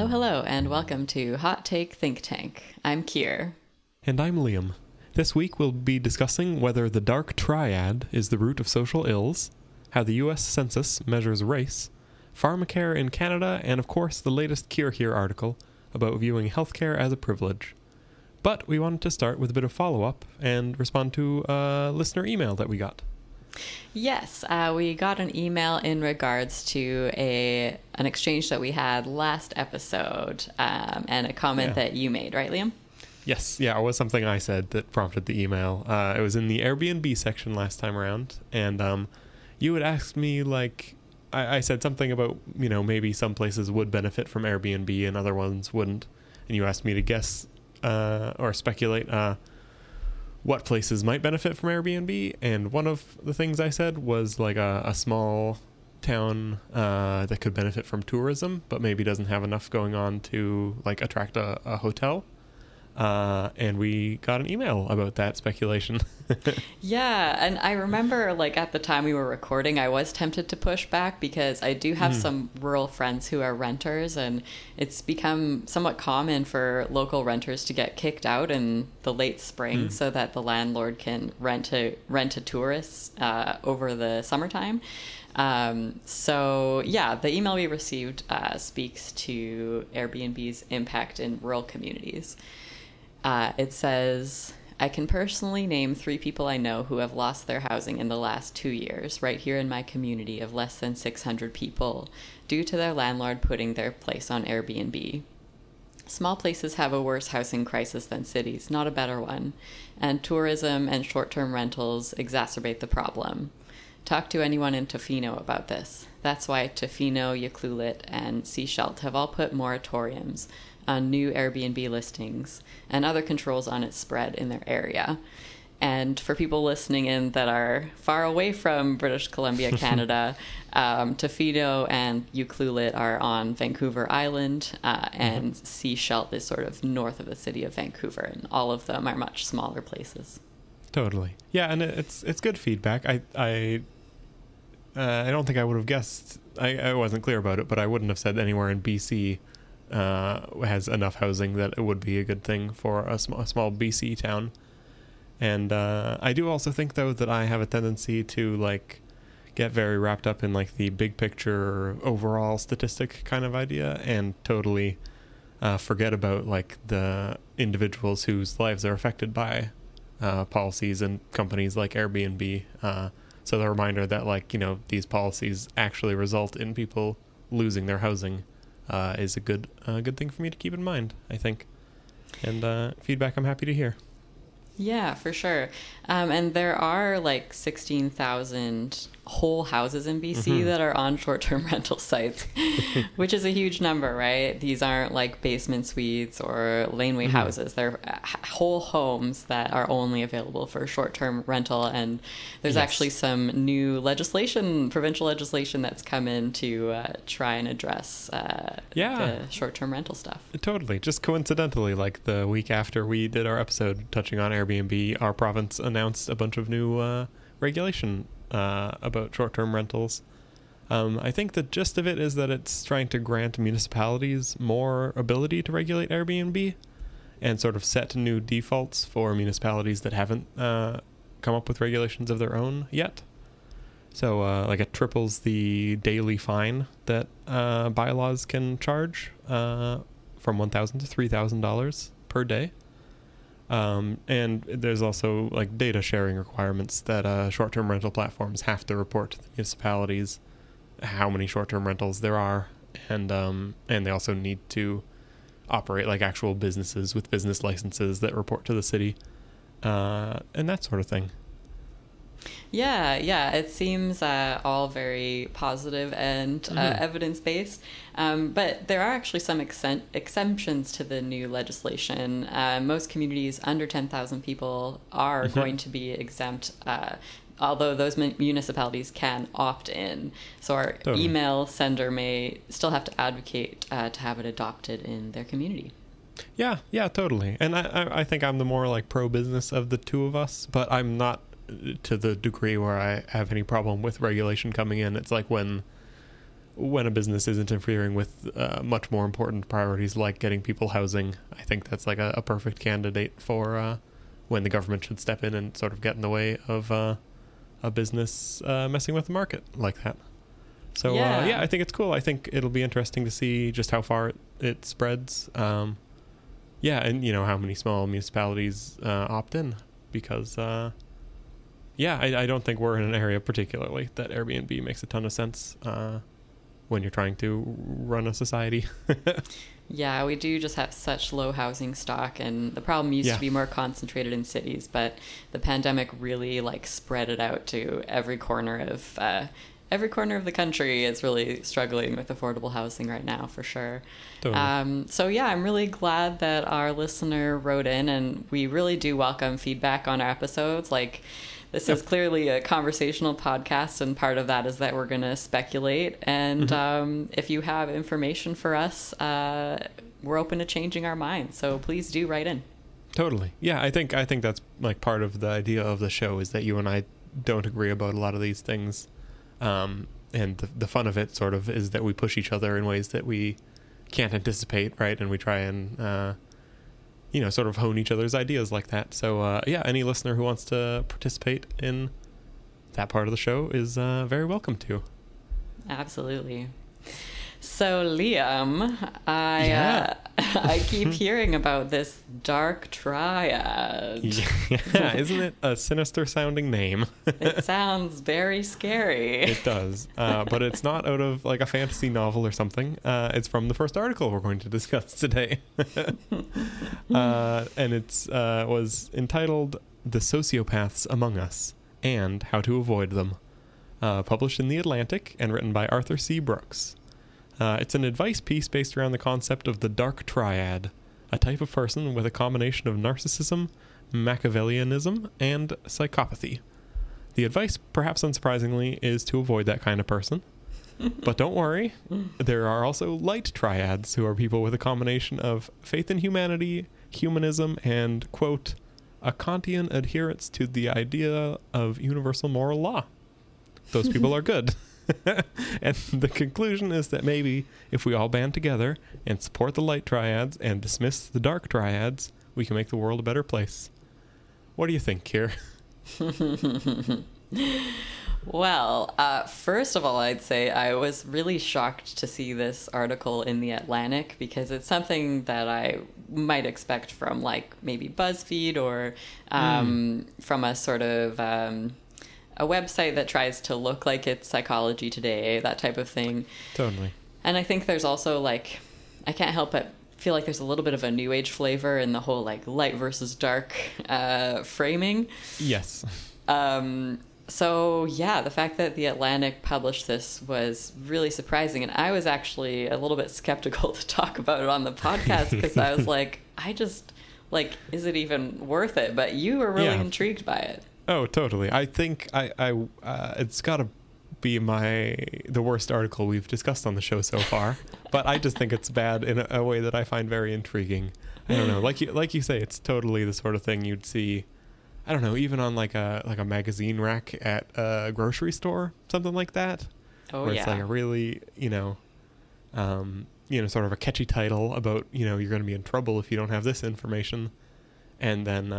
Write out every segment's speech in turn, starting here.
Hello, hello, and welcome to Hot Take Think Tank. I'm Kier. And I'm Liam. This week we'll be discussing whether the dark triad is the root of social ills, how the U.S. Census measures race, PharmaCare in Canada, and of course the latest Kier Here article about viewing healthcare as a privilege. But we wanted to start with a bit of follow-up and respond to a listener email that we got. Yes, we got an email in regards to an exchange that we had last episode and a comment that you made, right, Liam? Yes, it was something I said that prompted the email. It was in the Airbnb section last time around, and you had asked me, like, I said something about, you know, maybe some places would benefit from Airbnb and other ones wouldn't, and you asked me to guess or speculate what places might benefit from Airbnb, and one of the things I said was like a small town that could benefit from tourism but maybe doesn't have enough going on to like attract a hotel, and we got an email about that speculation. And I remember, like, at the time we were recording, I was tempted to push back because I do have some rural friends who are renters, and it's become somewhat common for local renters to get kicked out in the late spring so that the landlord can rent to tourists over the summertime. The email we received speaks to Airbnb's impact in rural communities. It says, I can personally name 3 people I know who have lost their housing in the last 2 years right here in my community of less than 600 people due to their landlord putting their place on Airbnb. Small places have a worse housing crisis than cities, not a better one, and tourism and short-term rentals exacerbate the problem. Talk to anyone in Tofino about this. That's why Tofino, Ucluelet, and Sechelt have all put moratoriums on new Airbnb listings and other controls on its spread in their area. And for people listening in that are far away from British Columbia, Canada, Tofino and Ucluelet are on Vancouver Island, and Sechelt is sort of north of the city of Vancouver, and all of them are much smaller places. Totally. Yeah, and it's good feedback. I don't think I would have guessed. I wasn't clear about it, but I wouldn't have said anywhere in BC has enough housing that it would be a good thing for a small BC town. And I do also think, though, that I have a tendency to, like, get very wrapped up in, like, the big picture overall statistic kind of idea and totally forget about, like, the individuals whose lives are affected by policies and companies like Airbnb. So the reminder that, like, you know, these policies actually result in people losing their housing is a good thing for me to keep in mind, I think. And feedback I'm happy to hear. Yeah, for sure. And there are like 16,000 whole houses in BC that are on short-term rental sites, which is a huge number, right? These aren't like basement suites or laneway houses. They're whole homes that are only available for short-term rental. And there's actually some new legislation, provincial legislation, that's come in to try and address the short-term rental stuff. Totally. Just coincidentally, like the week after we did our episode touching on Airbnb, our province announced a bunch of new regulation about short-term rentals. I think the gist of it is that it's trying to grant municipalities more ability to regulate Airbnb and sort of set new defaults for municipalities that haven't come up with regulations of their own yet. So like it triples the daily fine that bylaws can charge from $1,000 to $3,000 per day. And there's also like data sharing requirements that short-term rental platforms have to report to the municipalities how many short-term rentals there are, and they also need to operate like actual businesses with business licenses that report to the city, and that sort of thing. Yeah, it seems all very positive and evidence-based, but there are actually some exemptions to the new legislation. Most communities under 10,000 people are going to be exempt, although those municipalities can opt in. So our email sender may still have to advocate to have it adopted in their community. Yeah, totally. And I think I'm the more like pro-business of the two of us, but I'm not to the degree where I have any problem with regulation coming in. It's like when when a business is interfering with much more important priorities like getting people housing, I think that's like a perfect candidate for when the government should step in and sort of get in the way of a business messing with the market like that. So yeah, I think it's cool. I think it'll be interesting to see just how far it spreads. And you know, how many small municipalities opt in, because I don't think we're in an area particularly that Airbnb makes a ton of sense when you're trying to run a society. Yeah, we do just have such low housing stock, and the problem used to be more concentrated in cities, but the pandemic really like spread it out to every corner of the country is really struggling with affordable housing right now, for sure. Totally. I'm really glad that our listener wrote in, and we really do welcome feedback on our episodes. Like, this is clearly a conversational podcast, and part of that is that we're going to speculate. And if you have information for us, we're open to changing our minds. So please do write in. Totally. Yeah, I think that's like part of the idea of the show, is that you and I don't agree about a lot of these things. And the fun of it sort of is that we push each other in ways that we can't anticipate, right? And we try and, sort of hone each other's ideas like that. So, any listener who wants to participate in that part of the show is very welcome to. Absolutely. So, Liam, I keep hearing about this dark triad. Yeah, isn't it a sinister-sounding name? It sounds very scary. It does, but it's not out of like a fantasy novel or something. It's from the first article we're going to discuss today, and it was entitled "The Sociopaths Among Us and How to Avoid Them," published in The Atlantic and written by Arthur C. Brooks. It's an advice piece based around the concept of the dark triad, a type of person with a combination of narcissism, Machiavellianism, and psychopathy. The advice, perhaps unsurprisingly, is to avoid that kind of person. But don't worry, there are also light triads, who are people with a combination of faith in humanity, humanism, and, quote, a Kantian adherence to the idea of universal moral law. Those people are good. And the conclusion is that maybe if we all band together and support the light triads and dismiss the dark triads, we can make the world a better place. What do you think, Kier? Well, first of all, I'd say I was really shocked to see this article in The Atlantic, because it's something that I might expect from like maybe BuzzFeed or from a sort of... a website that tries to look like it's Psychology Today, that type of thing. Totally. And I think there's also like, I can't help but feel like there's a little bit of a new age flavor in the whole like light versus dark framing. Yes. So yeah, the fact that The Atlantic published this was really surprising, and I was actually a little bit skeptical to talk about it on the podcast, because I was like, is it even worth it? But you were really intrigued by it. Oh, totally. I think I it's got to be the worst article we've discussed on the show so far, but I just think it's bad in a way that I find very intriguing. I don't know. Like you say, it's totally the sort of thing you'd see, I don't know, even on like a magazine rack at a grocery store, something like that. Oh, where it's like a really, sort of a catchy title about, you're going to be in trouble if you don't have this information. And then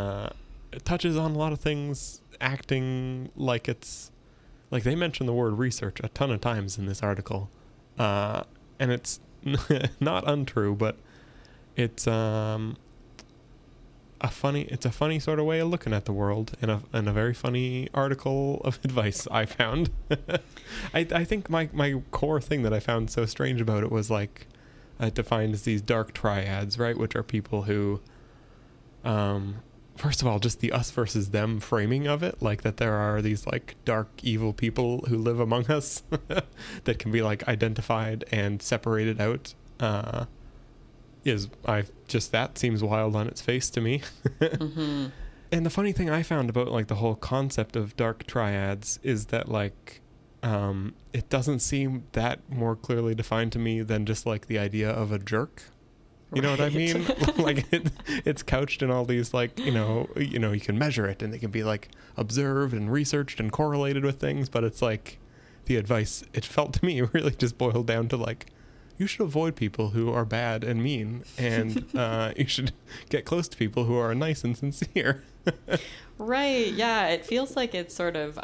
it touches on a lot of things, acting like it's like they mention the word research a ton of times in this article, and it's not untrue, but it's a funny sort of way of looking at the world, and a very funny article of advice I found. I think my core thing that I found so strange about it was like defined as these dark triads, right, which are people who first of all, just the us versus them framing of it, like that there are these like dark, evil people who live among us that can be like identified and separated out, that seems wild on its face to me. Mm-hmm. And the funny thing I found about like the whole concept of dark triads is that like it doesn't seem that more clearly defined to me than just like the idea of a jerk. You know what I mean? Like it's couched in all these like, you can measure it, and it can be like observed and researched and correlated with things, but it's like the advice, it felt to me really just boiled down to like, you should avoid people who are bad and mean, and you should get close to people who are nice and sincere. Right. Yeah. It feels like it's sort of,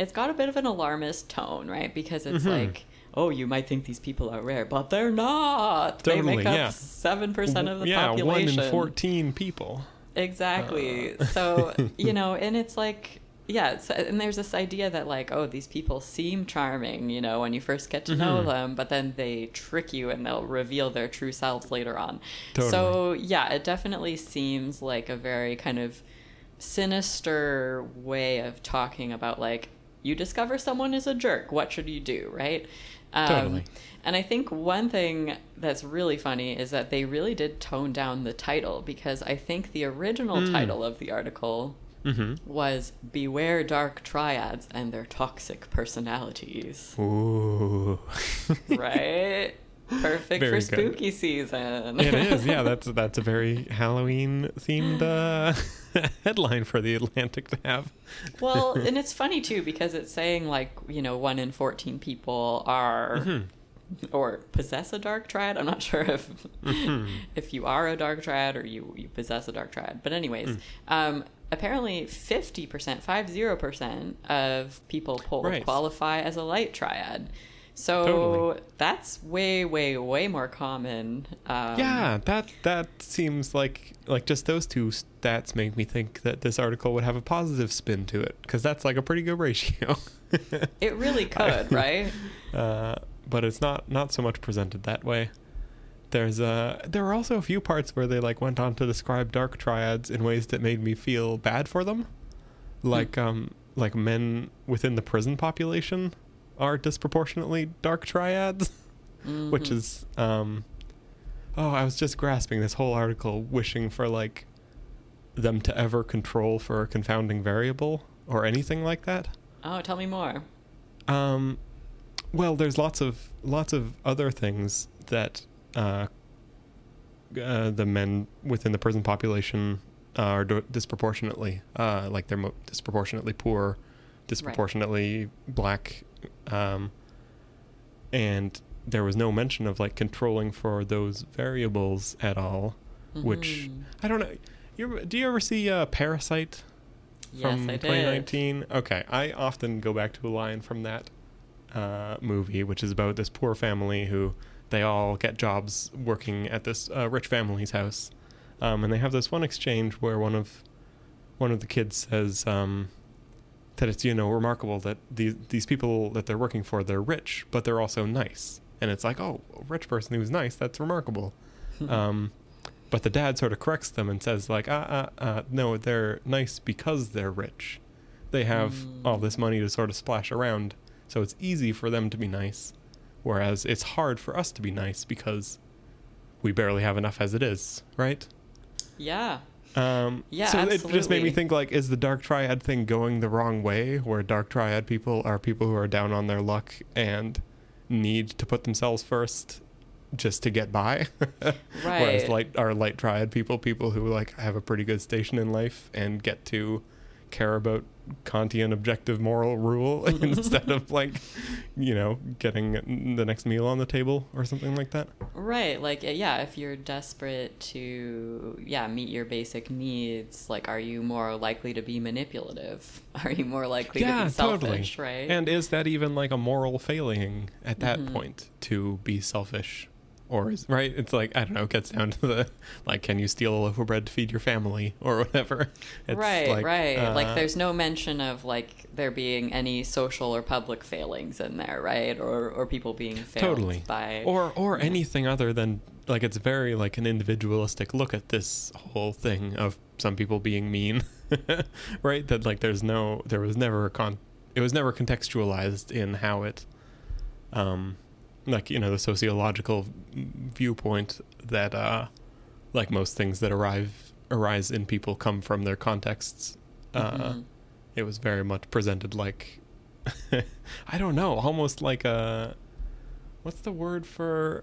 it's got a bit of an alarmist tone, right? Because it's like, oh, you might think these people are rare, but they're not. Totally, they make up 7% of the population. 1 in 14 people. Exactly. So, you know, and it's like, and there's this idea that like, oh, these people seem charming, you know, when you first get to know them, but then they trick you and they'll reveal their true selves later on. Totally. So, yeah, it definitely seems like a very kind of sinister way of talking about like, you discover someone is a jerk, what should you do, right? Totally. And I think one thing that's really funny is that they really did tone down the title, because I think the original title of the article was Beware Dark Triads and Their Toxic Personalities. Ooh. Right? Perfect very for good. Spooky season. It is. Yeah, that's a very Halloween-themed headline for The Atlantic to have. Well, and it's funny, too, because it's saying, like, you know, 1 in 14 people are... or possess a dark triad. I'm not sure if if you are a dark triad or you possess a dark triad. But anyways, apparently 50% of people polled qualify as a light triad. So that's way more common. Yeah, that seems like just those two stats make me think that this article would have a positive spin to it, because that's like a pretty good ratio. It really could, right? But it's not so much presented that way. There are also a few parts where they like went on to describe dark triads in ways that made me feel bad for them, like men within the prison population are disproportionately dark triads, which is I was just grasping this whole article, wishing for like them to ever control for a confounding variable or anything like that. Oh, tell me more. Well, there's lots of other things that the men within the prison population are disproportionately, like they're disproportionately poor, disproportionately black, and there was no mention of like controlling for those variables at all, which I don't know. Do you ever see Parasite from 2019? Did. Okay, I often go back to a line from that movie, which is about this poor family who they all get jobs working at this rich family's house, and they have this one exchange where one of the kids says that it's, you know, remarkable that these people that they're working for, they're rich but they're also nice, and it's like, oh, a rich person who's nice, that's remarkable. But the dad sort of corrects them and says like, no, they're nice because they're rich, they have all this money to sort of splash around. So it's easy for them to be nice, whereas it's hard for us to be nice because we barely have enough as it is, right? Yeah. So absolutely. It just made me think, like, is the dark triad thing going the wrong way, where dark triad people are people who are down on their luck and need to put themselves first just to get by? Right. Whereas light triad people who, like, have a pretty good station in life and get to care about Kantian objective moral rule instead of, like, you know, getting the next meal on the table or something like that. Right. Like, yeah, if you're desperate to, meet your basic needs, like, are you more likely to be manipulative? Are you more likely to be selfish, totally. Right? And is that even, like, a moral failing at that point to be selfish? Or is, right? It's like, I don't know, it gets down to the, like, can you steal a loaf of bread to feed your family or whatever? It's right. Like, there's no mention of, like, there being any social or public failings in there, right? Or people being failed by... Or anything other than, like, it's very, like, an individualistic look at this whole thing of some people being mean, right? That, like, it was never contextualized in how it, like, you know, the sociological viewpoint that, like, most things that arise in people come from their contexts. It was very much presented like, I don't know, almost like a, what's the word for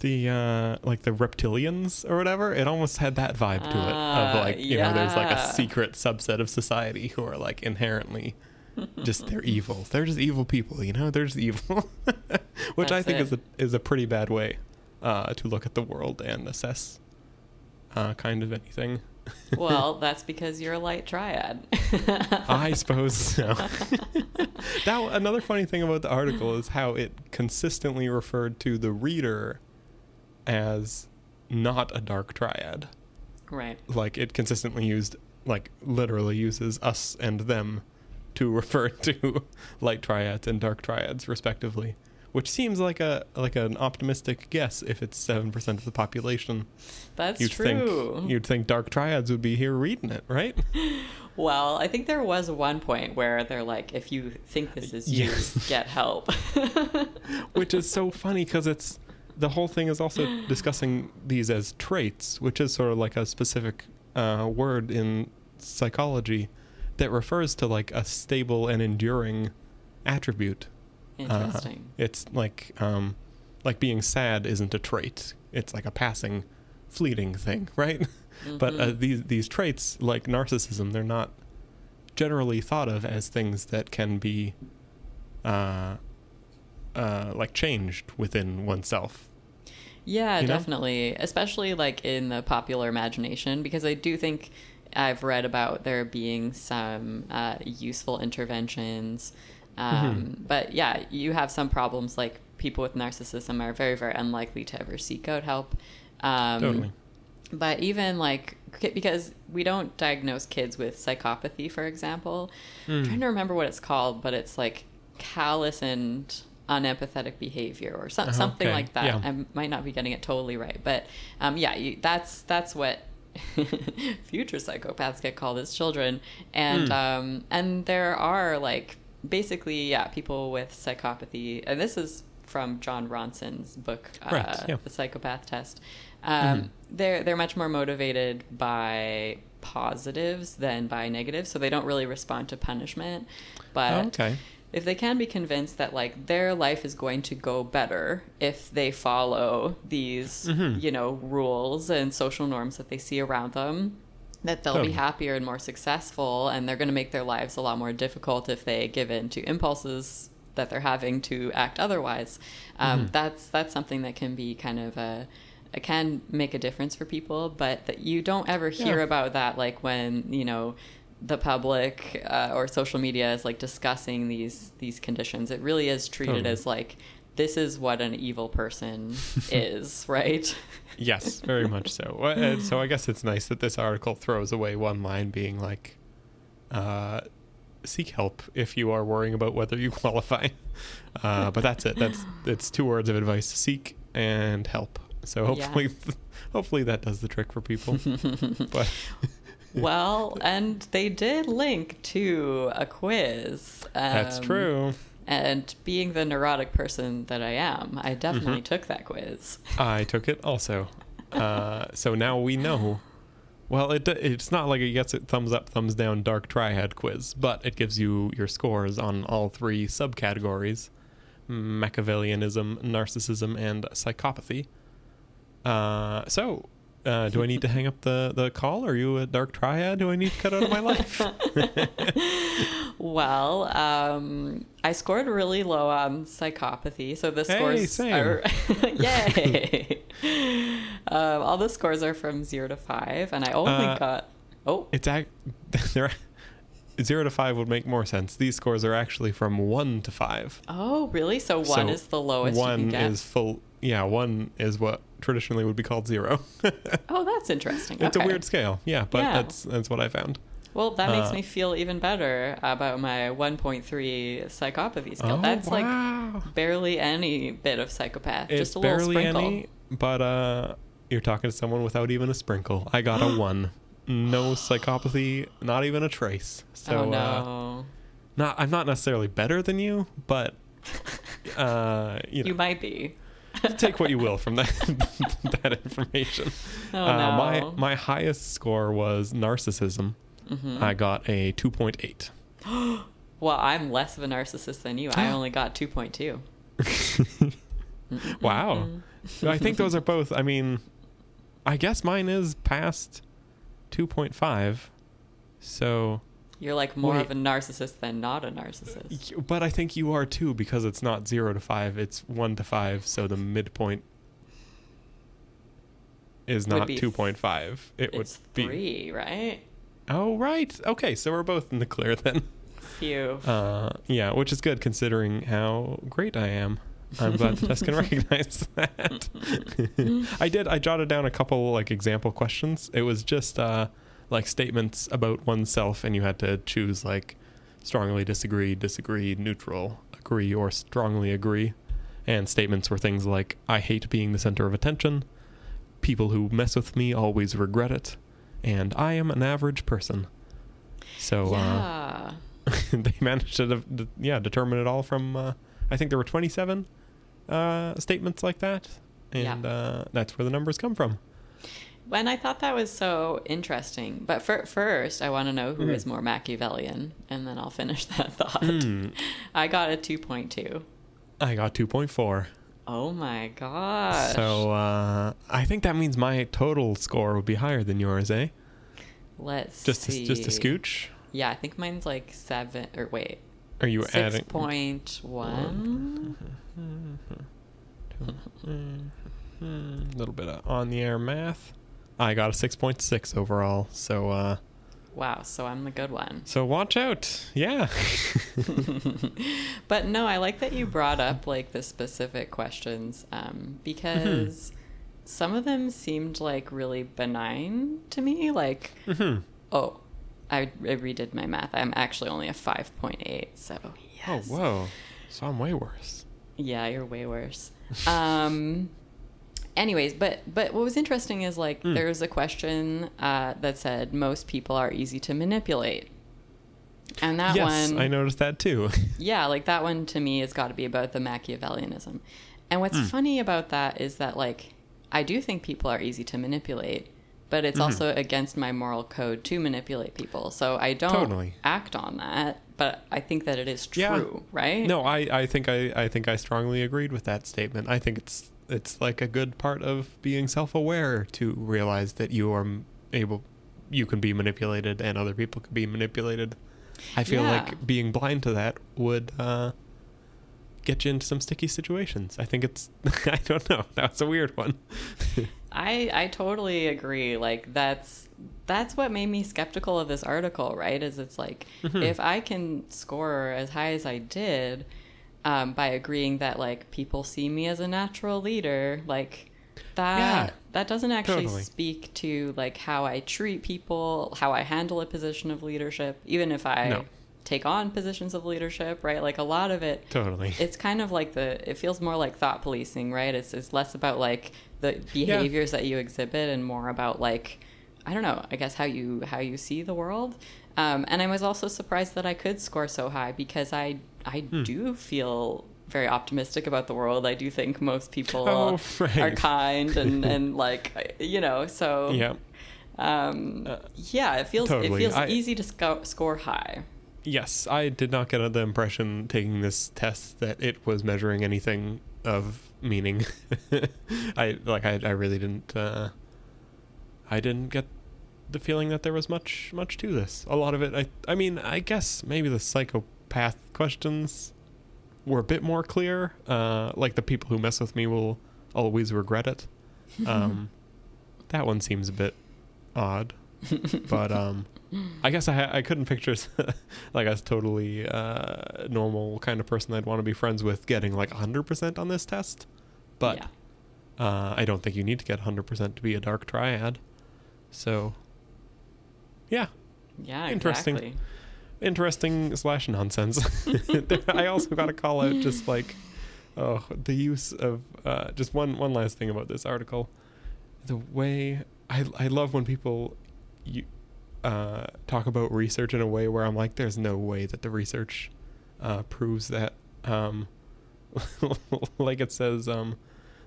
the, like, the reptilians or whatever? It almost had that vibe to it of, like, you know, there's, like, a secret subset of society who are, like, inherently just they're evil. They're just evil people, you know? They're just evil. Which That's I think it. Is a pretty bad way to look at the world and assess kind of anything. Well, that's because you're a light triad. I suppose so. Now, another funny thing about the article is how it consistently referred to the reader as not a dark triad. Right. Like, it consistently used, like, literally uses us and them to refer to light triads and dark triads, respectively. Which seems like an optimistic guess if it's 7% of the population. That's true. You'd think dark triads would be here reading it, right? Well, I think there was one point where they're like, if you think this is you, get help. Which is so funny because the whole thing is also discussing these as traits, which is sort of like a specific word in psychology that refers to like a stable and enduring attribute. Interesting. It's like being sad isn't a trait. It's like a passing, fleeting thing, right? Mm-hmm. But these traits, like narcissism, they're not generally thought of as things that can be like changed within oneself. Yeah, you know? Definitely. Especially like in the popular imagination, because I do think I've read about there being some useful interventions. Mm-hmm. But yeah, you have some problems like people with narcissism are very, very unlikely to ever seek out help. Totally. But even like, because we don't diagnose kids with psychopathy, for example. I'm trying to remember what it's called, but it's like callous and unempathetic behavior or something okay. like that. Yeah. I might not be getting it totally right. But that's what future psychopaths get called as children. And and there are like... Basically, yeah, people with psychopathy, and this is from John Ronson's book, The Psychopath Test. They're much more motivated by positives than by negatives, so they don't really respond to punishment. But if they can be convinced that like their life is going to go better if they follow these, rules and social norms that they see around them, that they'll be happier and more successful, and they're going to make their lives a lot more difficult if they give in to impulses that they're having to act otherwise. That's something that can be kind of can make a difference for people, but that you don't ever hear about that, like when, the public or social media is like discussing these conditions. It really is treated as like, this is what an evil person is, right? Yes, very much so. And so I guess it's nice that this article throws away one line being like, seek help if you are worrying about whether you qualify. But that's it. It's two words of advice, seek and help. So hopefully that does the trick for people. But... Well, and they did link to a quiz. That's true. And being the neurotic person that I am, I definitely took that quiz. I took it also. So now we know. Well, it's not like it gets it thumbs up, thumbs down, dark triad quiz, but it gives you your scores on all three subcategories: Machiavellianism, narcissism, and psychopathy. Do I need to hang up the call? Are you a dark triad? Do I need to cut out of my life? Well, I scored really low on psychopathy, so the scores are... Yay! All the scores are from 0 to 5, and I only got... Oh. It's 0 to 5 would make more sense. These scores are actually from 1 to 5. Oh, really? So 1 is the lowest you can get? 1 is full... Yeah, 1 is what traditionally would be called 0. Oh, that's interesting. It's a weird scale. Yeah, but that's what I found. Well, that makes me feel even better about my 1.3 psychopathy skill. That's like barely any bit of psychopath. It's just a little sprinkle. Barely any, but you're talking to someone without even a sprinkle. I got a 1. No psychopathy, not even a trace. So, oh, no. I'm not necessarily better than you, but... You might be. Take what you will from that information. My highest score was narcissism. I got a 2.8. Well, I'm less of a narcissist than you. I only got 2.2. Wow. I think those are both. I mean, I guess mine is past 2.5. So You're like more of a narcissist than not a narcissist. But I think you are too, because it's not 0 to 5, it's 1 to 5. So the midpoint is not 2.5. It would be 3, right? Oh, right. Okay, so we're both in the clear then. Phew. Yeah, which is good considering how great I am. I'm glad the test can recognize that. I jotted down a couple like example questions. It was just like statements about oneself, and you had to choose like strongly disagree, disagree, neutral, agree, or strongly agree. And statements were things like, I hate being the center of attention, people who mess with me always regret it, and I am an average person. So yeah. They managed to determine it all from... I think there were 27 statements like that, and that's where the numbers come from. And I thought that was so interesting. But first, I want to know who is more Machiavellian, and then I'll finish that thought. I got a 2.2. I got 2.4. Oh, my gosh. So I think that means my total score would be higher than yours, eh? Let's see. Just a scooch? Yeah, I think mine's like 7, or wait. Are you adding 6.1? A little bit of on the air math. I got a 6.6 overall. So wow, so I'm the good one. So watch out. Yeah. But no, I like that you brought up like the specific questions because some of them seemed like really benign to me, like I redid my math. I'm actually only a 5.8, so yes. Oh, whoa. So I'm way worse. Yeah, you're way worse. Anyways, but what was interesting is, like, there was a question that said, most people are easy to manipulate. And that one... Yes, I noticed that too. Yeah, like, that one to me has got to be about the Machiavellianism. And what's funny about that is that, like, I do think people are easy to manipulate, but it's also against my moral code to manipulate people. So I don't act on that, but I think that it is true, right? No, I think I strongly agreed with that statement. I think it's like a good part of being self-aware to realize that you can be manipulated and other people can be manipulated. I feel like being blind to that would get you into some sticky situations. I think it's, I don't know. That was a weird one. I totally agree. Like that's what made me skeptical of this article, right? Is it's like, if I can score as high as I did, by agreeing that like people see me as a natural leader, like that doesn't actually speak to like how I treat people, how I handle a position of leadership, even if I take on positions of leadership, right? Like a lot of it, it's kind of like it feels more like thought policing, right? It's less about like the behaviors that you exhibit and more about like, I don't know, I guess how you see the world. And I was also surprised that I could score so high because I do feel very optimistic about the world. I do think most people are kind and like, you know, so it feels easy to score high. Yes, I did not get the impression taking this test that it was measuring anything of meaning. I really didn't. I didn't get the feeling that there was much to this. A lot of it, I mean, I guess maybe the psychopath questions were a bit more clear. Like the people who mess with me will always regret it. That one seems a bit odd, but I guess I couldn't picture like a totally normal kind of person I'd want to be friends with getting like 100% on this test, but I don't think you need to get 100% to be a dark triad. So interesting, exactly. Interesting / nonsense. I also got to call out just like the use of just one last thing about this article. The way I love when people talk about research in a way where I'm like, there's no way that the research proves that. Like it says,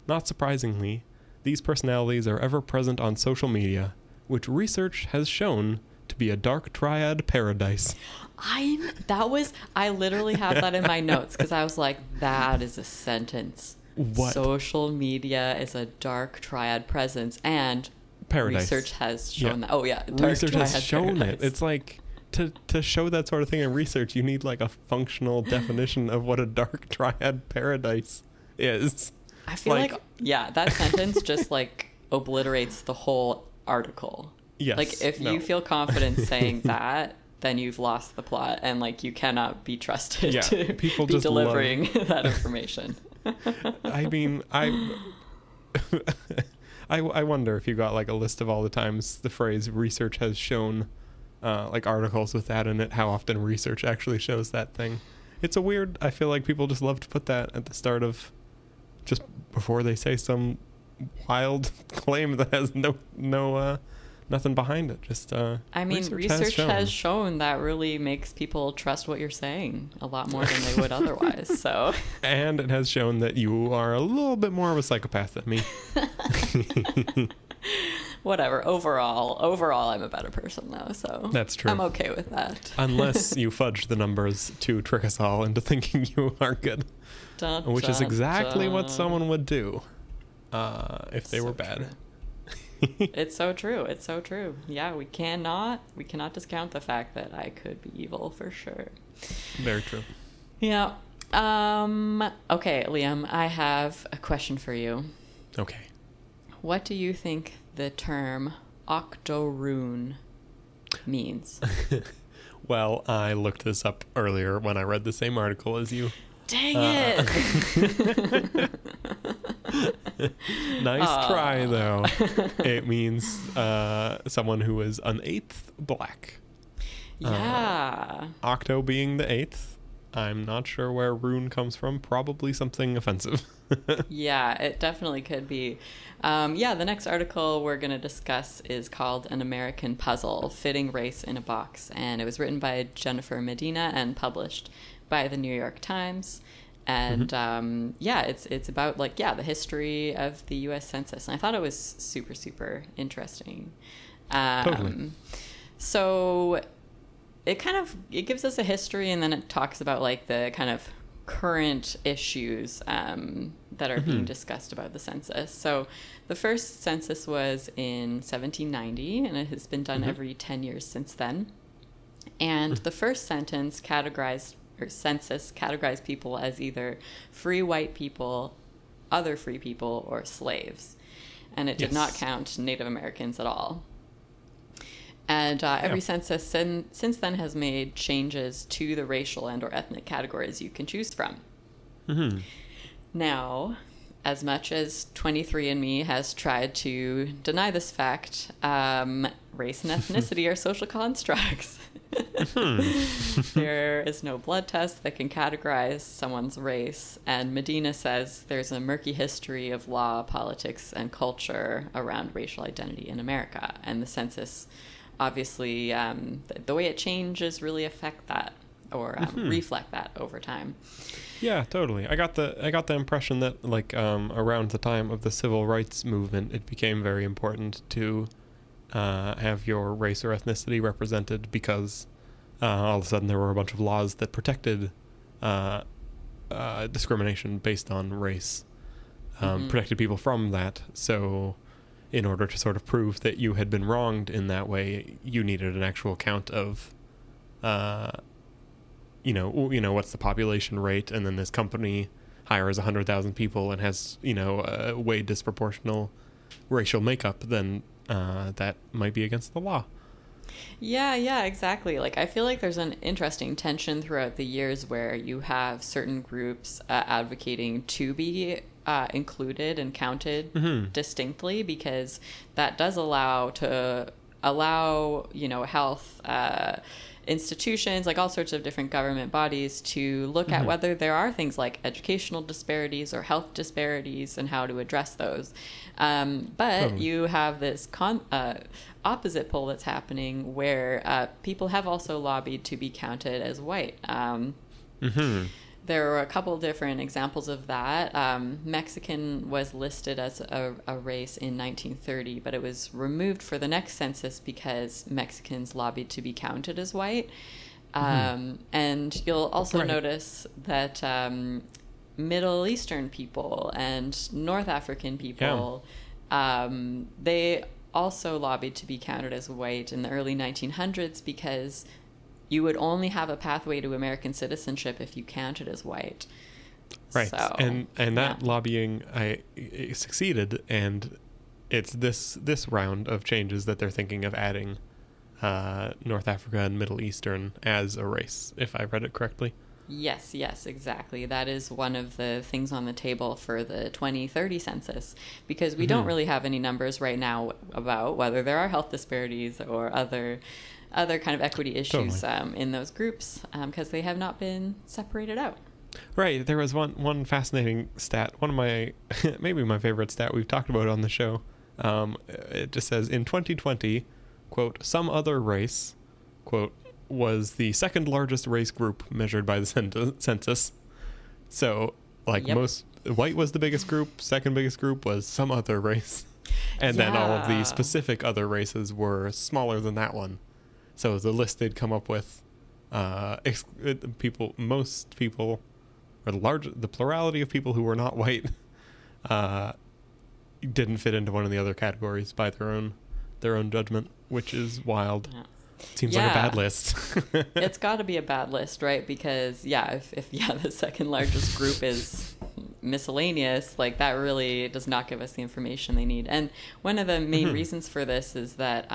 not surprisingly, these personalities are ever present on social media, which research has shown to be a dark triad paradise. I literally have that in my notes because I was like, that is a sentence. What? Social media is a dark triad presence and paradise. Research has shown that. Oh yeah, dark research has shown paradise. It. It's like to show that sort of thing in research, you need like a functional definition of what a dark triad paradise is. I feel like yeah, that sentence just like obliterates the whole article. Yes. Like if you feel confident saying that, then you've lost the plot and like you cannot be trusted to people be just delivering that information. I mean, I wonder if you got like a list of all the times the phrase research has shown like articles with that in it, how often research actually shows that thing. It's a weird, I feel like people just love to put that at the start of, just before they say some wild claim that has no nothing behind it. Just I mean, research has shown that really makes people trust what you're saying a lot more than they would otherwise. So, and it has shown that you are a little bit more of a psychopath than me. Whatever. Overall, I'm a better person though, so that's true. I'm okay with that. Unless you fudge the numbers to trick us all into thinking you are good, which is exactly what someone would do if they were bad. It's so true. It's so true. Yeah, we cannot discount the fact that I could be evil for sure. Very true. Yeah. Okay, Liam, I have a question for you. Okay. What do you think the term octoroon means? Well, I looked this up earlier when I read the same article as you. Dang it! Nice try, though. It means someone who is an eighth black. Yeah. Octo being the eighth. I'm not sure where rune comes from. Probably something offensive. Yeah, it definitely could be. The next article we're going to discuss is called An American Puzzle: Fitting Race in a Box. And it was written by Jennifer Medina and published by the New York Times. And it's about like the history of the U.S. Census, and I thought it was super, super interesting. Totally. So it gives us a history, and then it talks about like the kind of current issues that are being discussed about the census. So the first census was in 1790, and it has been done every 10 years since then. And the first census categorized people as either free white people, other free people, or slaves, and it did not count Native Americans at all. And every census since then has made changes to the racial and or ethnic categories you can choose from. Now, as much as 23andMe has tried to deny this fact, race and ethnicity are social constructs. There is no blood test that can categorize someone's race, and Medina says there's a murky history of law, politics, and culture around racial identity in America, and the census, obviously, the way it changes really affect that or reflect that over time. Yeah, totally. I got the impression that like around the time of the civil rights movement, it became very important to have your race or ethnicity represented, because all of a sudden there were a bunch of laws that protected discrimination based on race, protected people from that. So in order to sort of prove that you had been wronged in that way, you needed an actual count of, you know, what's the population rate, and then this company hires 100,000 people and has, you know, a way disproportional racial makeup, then that might be against the law. Yeah, exactly. Like, I feel like there's an interesting tension throughout the years where you have certain groups advocating to be included and counted distinctly, because that does allow, you know, health institutions, like all sorts of different government bodies, to look at whether there are things like educational disparities or health disparities and how to address those. But you have this opposite pole that's happening where people have also lobbied to be counted as white. There were a couple different examples of that. Mexican was listed as a race in 1930, but it was removed for the next census because Mexicans lobbied to be counted as white. And you'll also notice that Middle Eastern people and North African people, they also lobbied to be counted as white in the early 1900s because you would only have a pathway to American citizenship if you counted as white. Right. So, and that lobbying it succeeded, and it's this round of changes that they're thinking of adding North Africa and Middle Eastern as a race, if I read it correctly. Yes, exactly. That is one of the things on the table for the 2030 census, because we don't really have any numbers right now about whether there are health disparities or other kind of equity issues in those groups, because they have not been separated out. Right. There was one fascinating stat, one of my maybe my favorite stat we've talked about on the show. It just says in 2020, quote, some other race, quote, was the second largest race group measured by the census. So, most white was the biggest group, second biggest group was some other race. And then all of the specific other races were smaller than that one. So the list they'd come up with, most people, or the plurality of people who were not white, didn't fit into one of the other categories by their own judgment, which is wild. Yeah. Seems like a bad list. It's got to be a bad list, right? Because if the second largest group is miscellaneous, like that really does not give us the information they need. And one of the main reasons for this is that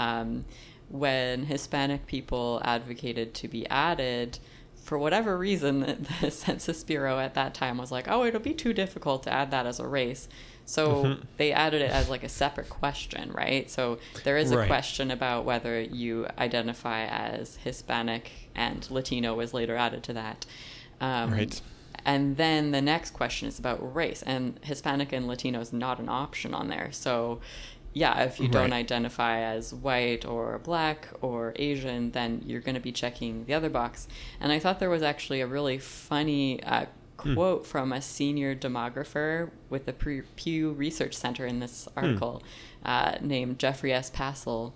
when Hispanic people advocated to be added, for whatever reason, the Census Bureau at that time was like, oh, it'll be too difficult to add that as a race. So they added it as like a separate question, right? So there is a question about whether you identify as Hispanic, and Latino was later added to that. Right. And then the next question is about race, and Hispanic and Latino is not an option on there. So if you don't identify as white or black or Asian, then you're going to be checking the other box. And I thought there was actually a really funny quote from a senior demographer with the Pew Research Center in this article named Jeffrey S. Passel.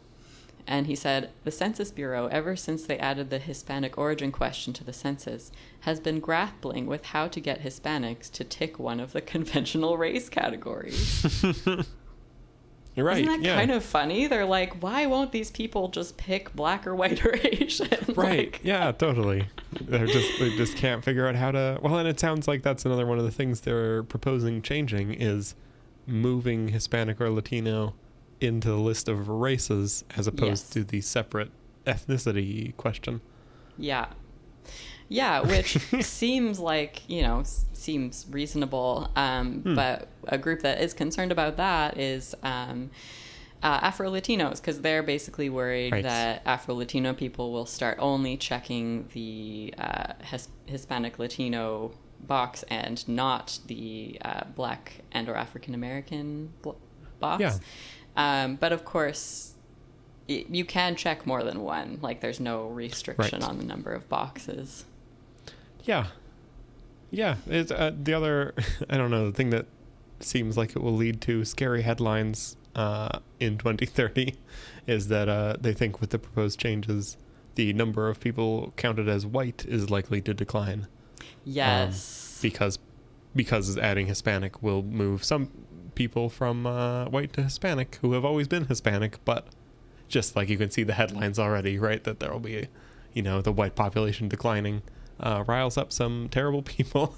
And he said, the Census Bureau, ever since they added the Hispanic origin question to the census, has been grappling with how to get Hispanics to tick one of the conventional race categories. You're right. Isn't that kind of funny? They're like, why won't these people just pick black or white or Asian? Right. Yeah, totally. They just can't figure out how to... Well, and it sounds like that's another one of the things they're proposing changing is moving Hispanic or Latino into the list of races as opposed to the separate ethnicity question. Yeah, which seems reasonable. But a group that is concerned about that is Afro-Latinos, because they're basically worried that Afro-Latino people will start only checking the Hispanic-Latino box and not the Black and or African-American box. Yeah. But of course... you can check more than one. Like, there's no restriction on the number of boxes. Yeah. It's the other, I don't know, the thing that seems like it will lead to scary headlines in 2030 is that they think with the proposed changes, the number of people counted as white is likely to decline. Yes. Because adding Hispanic will move some people from white to Hispanic who have always been Hispanic, but... just like you can see the headlines already, right? That there will be, the white population declining, riles up some terrible people.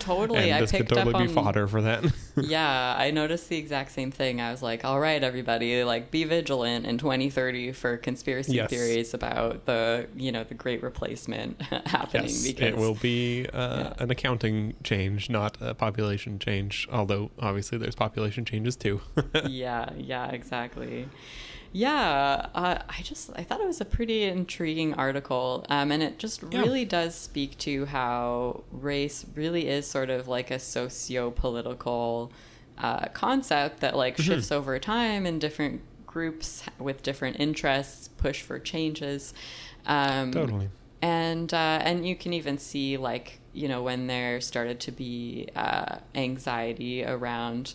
Totally. And this could totally be fodder for that. Yeah, I noticed the exact same thing. I was like, all right, everybody, like, be vigilant in 2030 for conspiracy theories about the, the Great Replacement happening. Yes, because it will be an accounting change, not a population change, although obviously there's population changes too. Yeah, exactly. Yeah, I thought it was a pretty intriguing article, and it just really does speak to how race really is sort of like a socio-political concept that like shifts over time, and different groups with different interests push for changes. Totally. And you can even see like, when there started to be anxiety around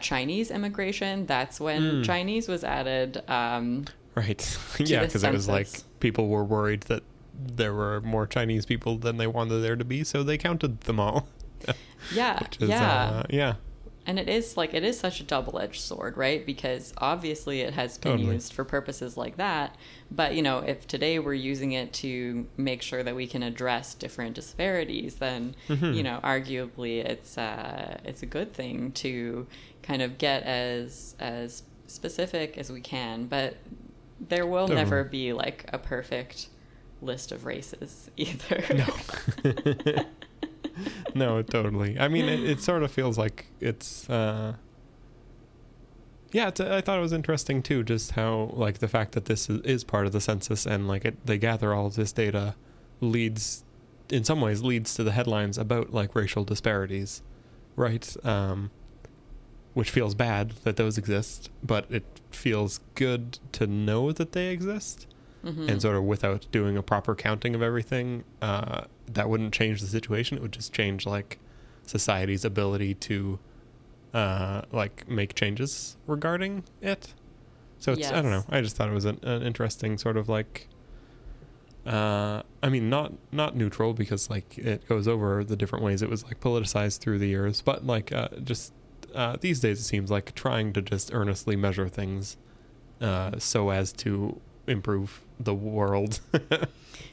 Chinese immigration, that's when Chinese was added. Because it was like people were worried that there were more Chinese people than they wanted there to be, so they counted them all. Which is, And it is like, it is such a double-edged sword, right? Because obviously it has been used for purposes like that. But, you know, if today we're using it to make sure that we can address different disparities, then, you know, arguably it's a good thing to kind of get as specific as we can. But there will never be like a perfect list of races either. No. No, totally. I mean, it sort of feels like it's, I thought it was interesting too, just how, like, the fact that this is part of the census and, like, they gather all of this data in some ways leads to the headlines about, like, racial disparities, right? Which feels bad that those exist, but it feels good to know that they exist. Mm-hmm. And sort of without doing a proper counting of everything, that wouldn't change the situation. It would just change, like, society's ability to, like, make changes regarding it. So it's, yes. I don't know. I just thought it was an interesting sort of, like, I mean, not neutral, because, like, it goes over the different ways it was, like, politicized through the years. But, like, these days it seems like trying to just earnestly measure things so as to improve the world,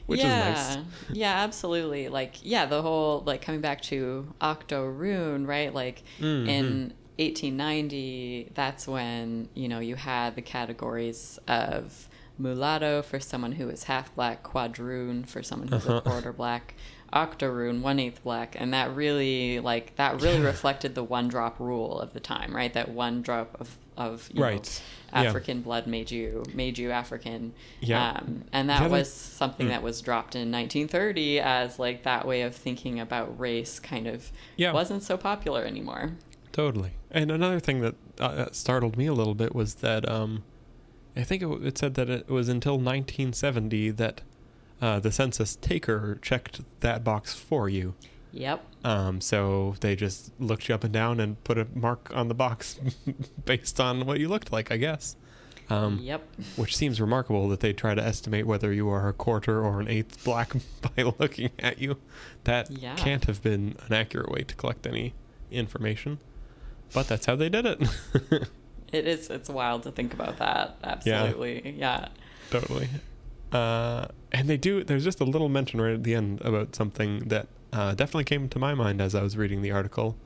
which is nice. Yeah, absolutely. Like, yeah, the whole, like, coming back to Octoroon, right? Like, in 1890, that's when, you know, you had the categories of mulatto for someone who is half black, quadroon for someone who's a quarter black, octoroon, 1/8 black, and that really reflected the one drop rule of the time, right? That one drop of you know, African blood made you African. Yeah. And that was something that was dropped in 1930 as, like, that way of thinking about race kind of wasn't so popular anymore. Totally. And another thing that startled me a little bit was that I think it said that it was until 1970 that the census taker checked that box for you. Yep. So they just looked you up and down and put a mark on the box based on what you looked like, I guess. Yep. Which seems remarkable that they try to estimate whether you are a quarter or 1/8 black by looking at you. That can't have been an accurate way to collect any information. But that's how they did it. It is. It's wild to think about that. Absolutely. Yeah. Totally. And they do. There's just a little mention right at the end about something that definitely came to my mind as I was reading the article,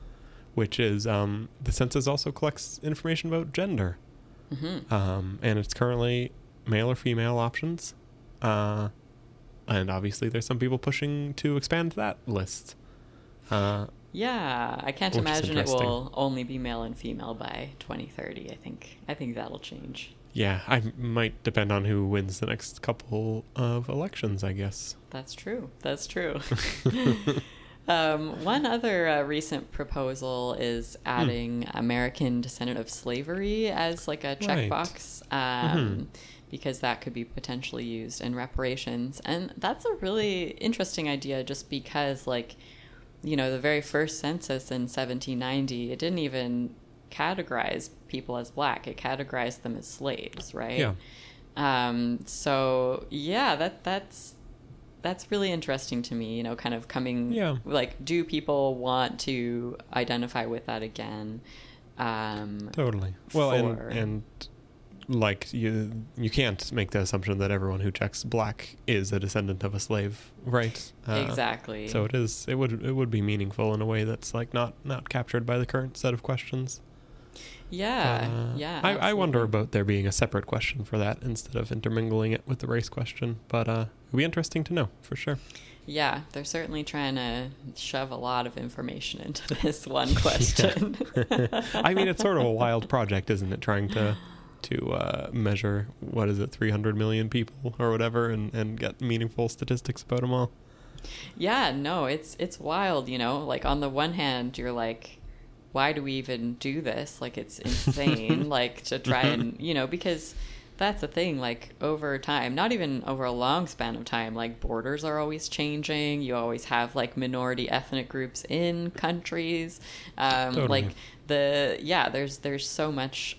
which is the census also collects information about gender. Mm-hmm. And it's currently male or female options. And obviously there's some people pushing to expand that list. I can't imagine it will only be male and female by 2030. I think that'll change. Yeah, I might depend on who wins the next couple of elections, I guess. That's true. One other recent proposal is adding American descendant of slavery as, like, a checkbox, because that could be potentially used in reparations. And that's a really interesting idea, just because, like, you know, the very first census in 1790, it didn't even categorize people as black. It categorized them as slaves, right? Yeah. So yeah, that's really interesting to me, you know, kind of coming, like, do people want to identify with that again? Totally. Well, and like, you can't make the assumption that everyone who checks black is a descendant of a slave, right? Exactly. So it would be meaningful in a way that's, like, not captured by the current set of questions. I wonder about there being a separate question for that instead of intermingling it with the race question, but it'll be interesting to know for sure. Yeah, they're certainly trying to shove a lot of information into this one question. I mean, it's sort of a wild project, isn't it? Trying to measure, what is it, 300 million people or whatever, and get meaningful statistics about them all. Yeah, no, it's wild, you know. Like, on the one hand, you're like, why do we even do this? Like, it's insane, like, to try and, you know, because that's the thing, like, over time, not even over a long span of time, like, borders are always changing. You always have, like, minority ethnic groups in countries. Totally. Like, there's so much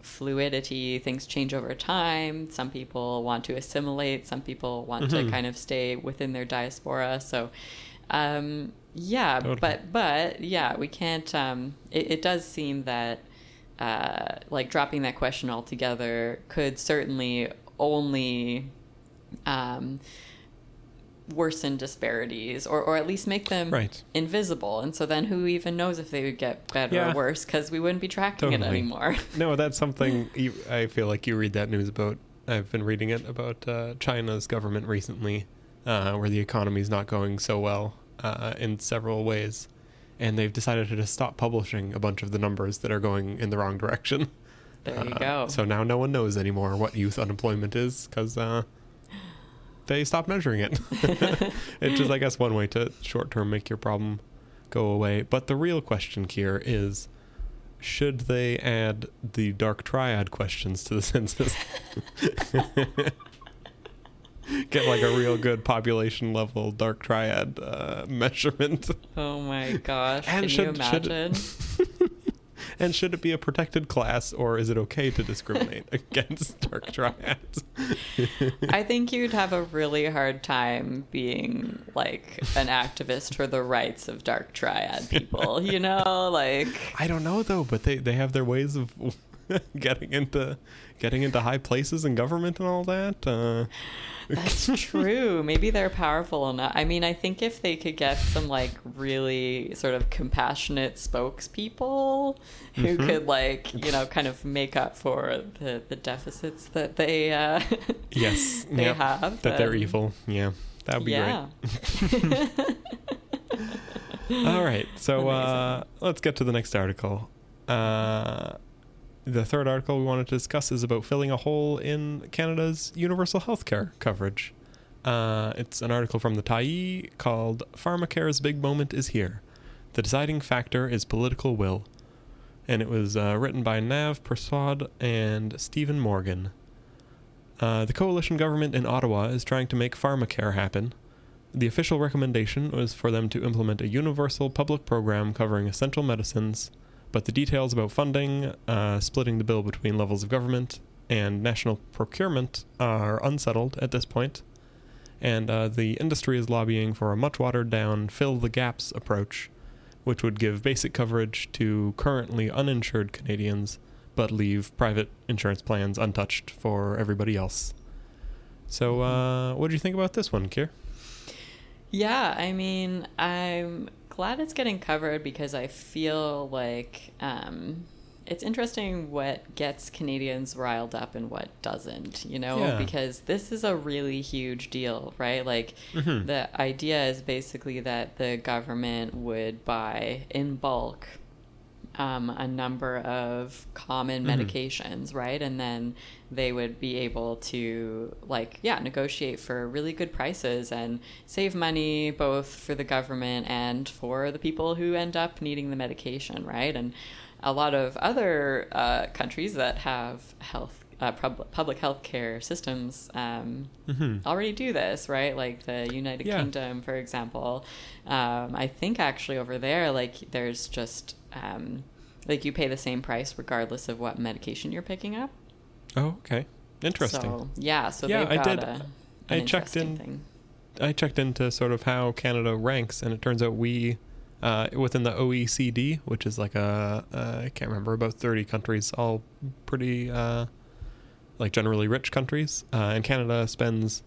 fluidity. Things change over time. Some people want to assimilate. Some people want to kind of stay within their diaspora. So Yeah, totally. But yeah, we can't. It does seem that like dropping that question altogether could certainly only worsen disparities, or at least make them invisible. And so then who even knows if they would get better or worse, because we wouldn't be tracking it anymore. No, that's something I feel like you read that news about. I've been reading it about China's government recently, where the economy is not going so well in several ways. And they've decided to just stop publishing a bunch of the numbers that are going in the wrong direction. There you go. So now no one knows anymore what youth unemployment is, because they stopped measuring it. It's just, I guess, one way to short-term make your problem go away. But the real question here is, should they add the dark triad questions to the census? Get like a real good population level dark triad measurement. Oh my gosh, and can you imagine? And should it be a protected class, or is it okay to discriminate against dark triads? I think you'd have a really hard time being like an activist for the rights of dark triad people, you know? Like, I don't know though, but they have their ways of getting into high places in government and all that. That's true. Maybe they're powerful enough. I mean, I think if they could get some like really sort of compassionate spokespeople who could like, you know, kind of make up for the deficits that they have. That they're evil. Yeah. That would be great. All right. So let's get to the next article. The third article we wanted to discuss is about filling a hole in Canada's universal healthcare coverage. It's an article from the Tyee called "Pharmacare's Big Moment Is Here. The Deciding Factor is Political Will." And it was written by Nav Persaud and Stephen Morgan. The coalition government in Ottawa is trying to make PharmaCare happen. The official recommendation was for them to implement a universal public program covering essential medicines, but the details about funding, splitting the bill between levels of government, and national procurement are unsettled at this point. And the industry is lobbying for a much watered-down fill-the-gaps approach, which would give basic coverage to currently uninsured Canadians, but leave private insurance plans untouched for everybody else. So what do you think about this one, Kier? Yeah, I mean, I'm glad it's getting covered, because I feel like it's interesting what gets Canadians riled up and what doesn't, you know, because this is a really huge deal, right? Like the idea is basically that the government would buy in bulk a number of common medications, right? And then they would be able to like, negotiate for really good prices and save money both for the government and for the people who end up needing the medication, right? And a lot of other countries that have health public health care systems already do this, right? Like the United Kingdom, for example. I think actually over there, like there's just like you pay the same price regardless of what medication you're picking up. Oh, okay. Interesting. So, I checked into sort of how Canada ranks, and it turns out we, within the OECD, which is like I can't remember, about 30 countries, all pretty, like generally rich countries, and Canada spends,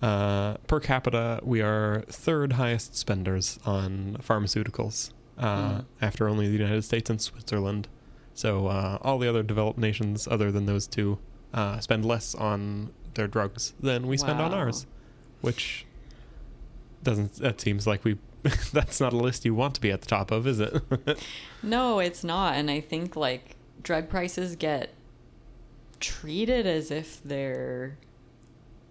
per capita, we are third highest spenders on pharmaceuticals, after only the United States and Switzerland. So all the other developed nations other than those two spend less on their drugs than we spend on ours, which seems like we that's not a list you want to be at the top of, is it? No, it's not. And I think like drug prices get treated as if they're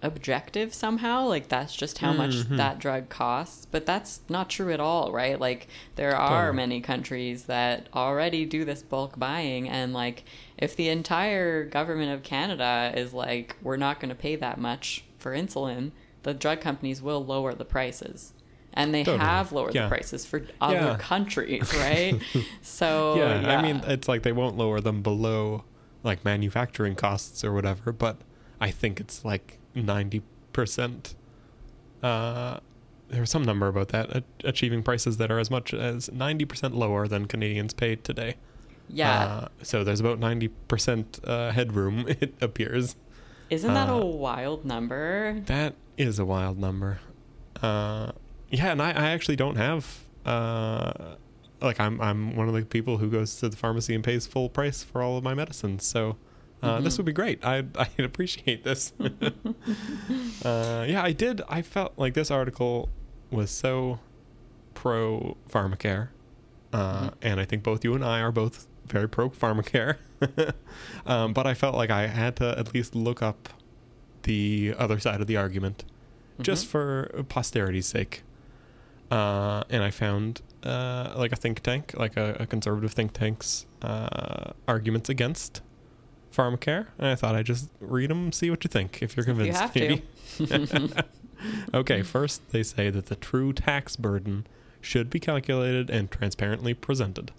objective somehow, like that's just how much that drug costs, but that's not true at all, right? Like there are many countries that already do this bulk buying, and like if the entire government of Canada is like, we're not going to pay that much for insulin, the drug companies will lower the prices, and they have lowered the prices for other countries, right? So I mean, it's like they won't lower them below like manufacturing costs or whatever, but I think it's like 90% there was some number about that, achieving prices that are as much as 90% lower than Canadians pay today. Yeah. So there's about 90% headroom, it appears. Isn't that a wild number? That is a wild number. Yeah, and I actually don't have... I'm one of the people who goes to the pharmacy and pays full price for all of my medicines, so... This would be great. I'd appreciate this. Yeah, I did. I felt like this article was so pro PharmaCare. And I think both you and I are both very pro PharmaCare. But I felt like I had to at least look up the other side of the argument just for posterity's sake. And I found like a think tank, like a conservative think tank's arguments against PharmaCare, and I thought I'd just read them, see what you think, if you're convinced. You have to. Okay, first they say that the true tax burden should be calculated and transparently presented.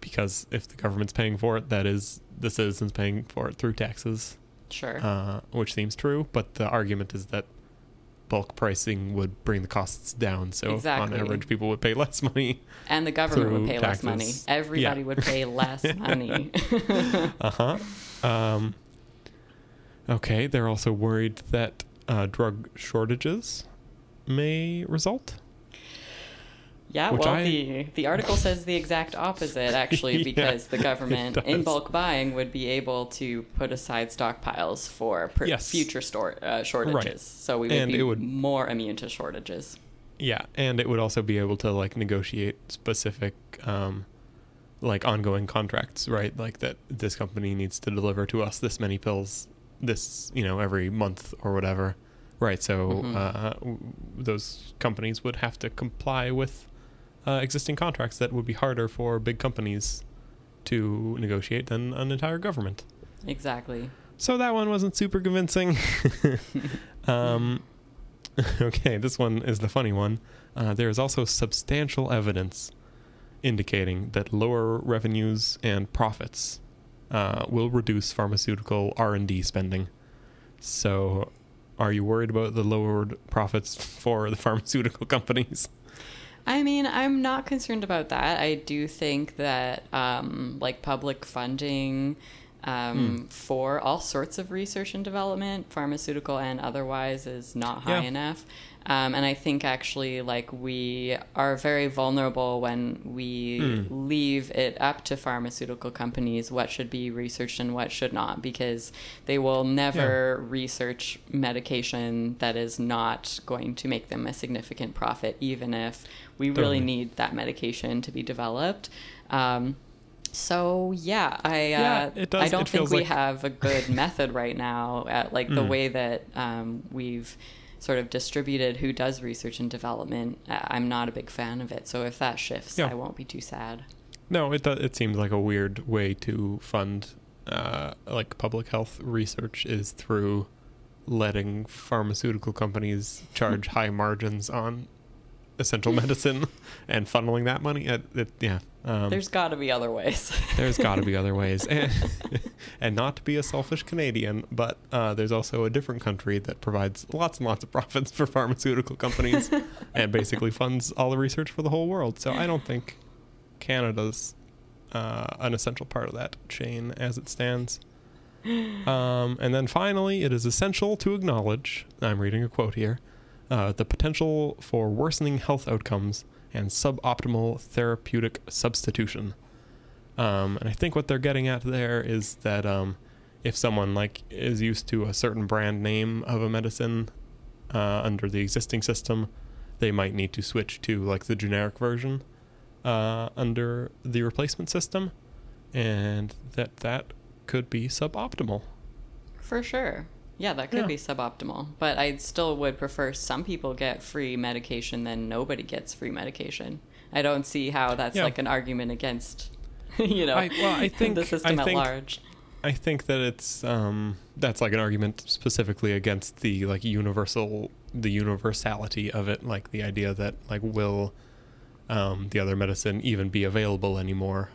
Because if the government's paying for it, that is the citizens paying for it through taxes. Sure. Which seems true, but the argument is that bulk pricing would bring the costs down, so on average people would pay less money, and the government would pay taxes. Everybody would pay less money. Okay, they're also worried that drug shortages may result. Yeah, which the article says the exact opposite, actually, because the government in bulk buying would be able to put aside stockpiles for future shortages. Right. So we would be more immune to shortages. Yeah, and it would also be able to like negotiate specific like ongoing contracts, right? Like that this company needs to deliver to us this many pills this, every month or whatever. Right, so those companies would have to comply with existing contracts that would be harder for big companies to negotiate than an entire government. Exactly. So that one wasn't super convincing. Okay, this one is the funny one. There is also substantial evidence indicating that lower revenues and profits will reduce pharmaceutical R&D spending. So are you worried about the lowered profits for the pharmaceutical companies? I mean, I'm not concerned about that. I do think that, like, public funding for all sorts of research and development, pharmaceutical and otherwise, is not high enough. And I think, actually, like, we are very vulnerable when we leave it up to pharmaceutical companies what should be researched and what should not, because they will never research medication that is not going to make them a significant profit, even if we really need that medication to be developed. So, I don't think we have a good method right now at, like, the way that we've sort of distributed who does research and development. I'm not a big fan of it, so if that shifts, I won't be too sad. No, it seems like a weird way to fund like public health research is through letting pharmaceutical companies charge high margins on essential medicine and funneling that money. There's got to be other ways. And not to be a selfish Canadian, but there's also a different country that provides lots and lots of profits for pharmaceutical companies and basically funds all the research for the whole world. So I don't think Canada's an essential part of that chain as it stands. And then finally, it is essential to acknowledge, I'm reading a quote here, the potential for worsening health outcomes and suboptimal therapeutic substitution. And I think what they're getting at there is that if someone like is used to a certain brand name of a medicine under the existing system, they might need to switch to like the generic version under the replacement system, and that could be suboptimal. For sure. Yeah, that could be suboptimal, but I still would prefer some people get free medication than nobody gets free medication. I don't see how that's like an argument against, I think, the system at large. I think that it's that's like an argument specifically against the like the universality of it, like the idea that like will the other medicine even be available anymore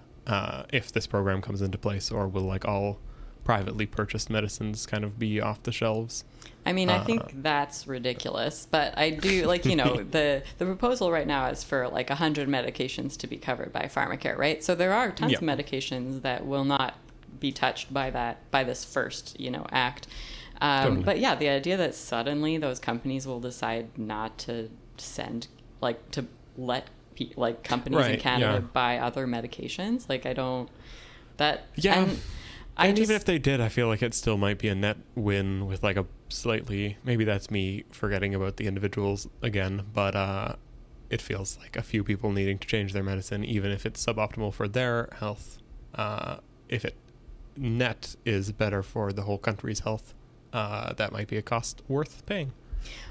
if this program comes into place, or will like all privately purchased medicines kind of be off the shelves. I mean, I think that's ridiculous, but I do like, you know, the proposal right now is for like 100 medications to be covered by PharmaCare, right? So there are tons of medications that will not be touched by that, by this first, you know, act. Totally. But yeah, the idea that suddenly those companies will decide not to send, like to let like companies in Canada buy other medications. Like I don't, that, and just, even if they did, I feel like it still might be a net win with like a slightly, maybe that's me forgetting about the individuals again, but it feels like a few people needing to change their medicine, even if it's suboptimal for their health, if it net is better for the whole country's health, that might be a cost worth paying.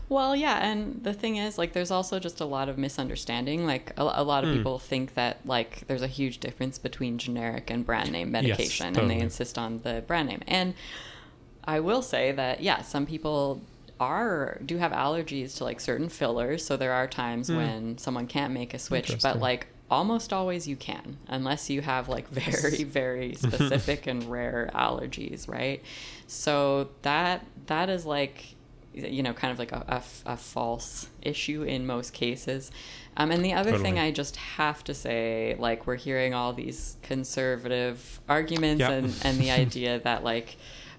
Well, yeah, and the thing is, like, there's also just a lot of misunderstanding. Like, a lot of people think that, like, there's a huge difference between generic and brand name medication, and they insist on the brand name. And I will say that, yeah, some people do have allergies to, like, certain fillers, so there are times when someone can't make a switch, but, like, almost always you can, unless you have, like, very, very specific and rare allergies, right? So that is, like, you know, kind of like a false issue in most cases. And the other thing I just have to say, like, we're hearing all these conservative arguments and the idea that, like,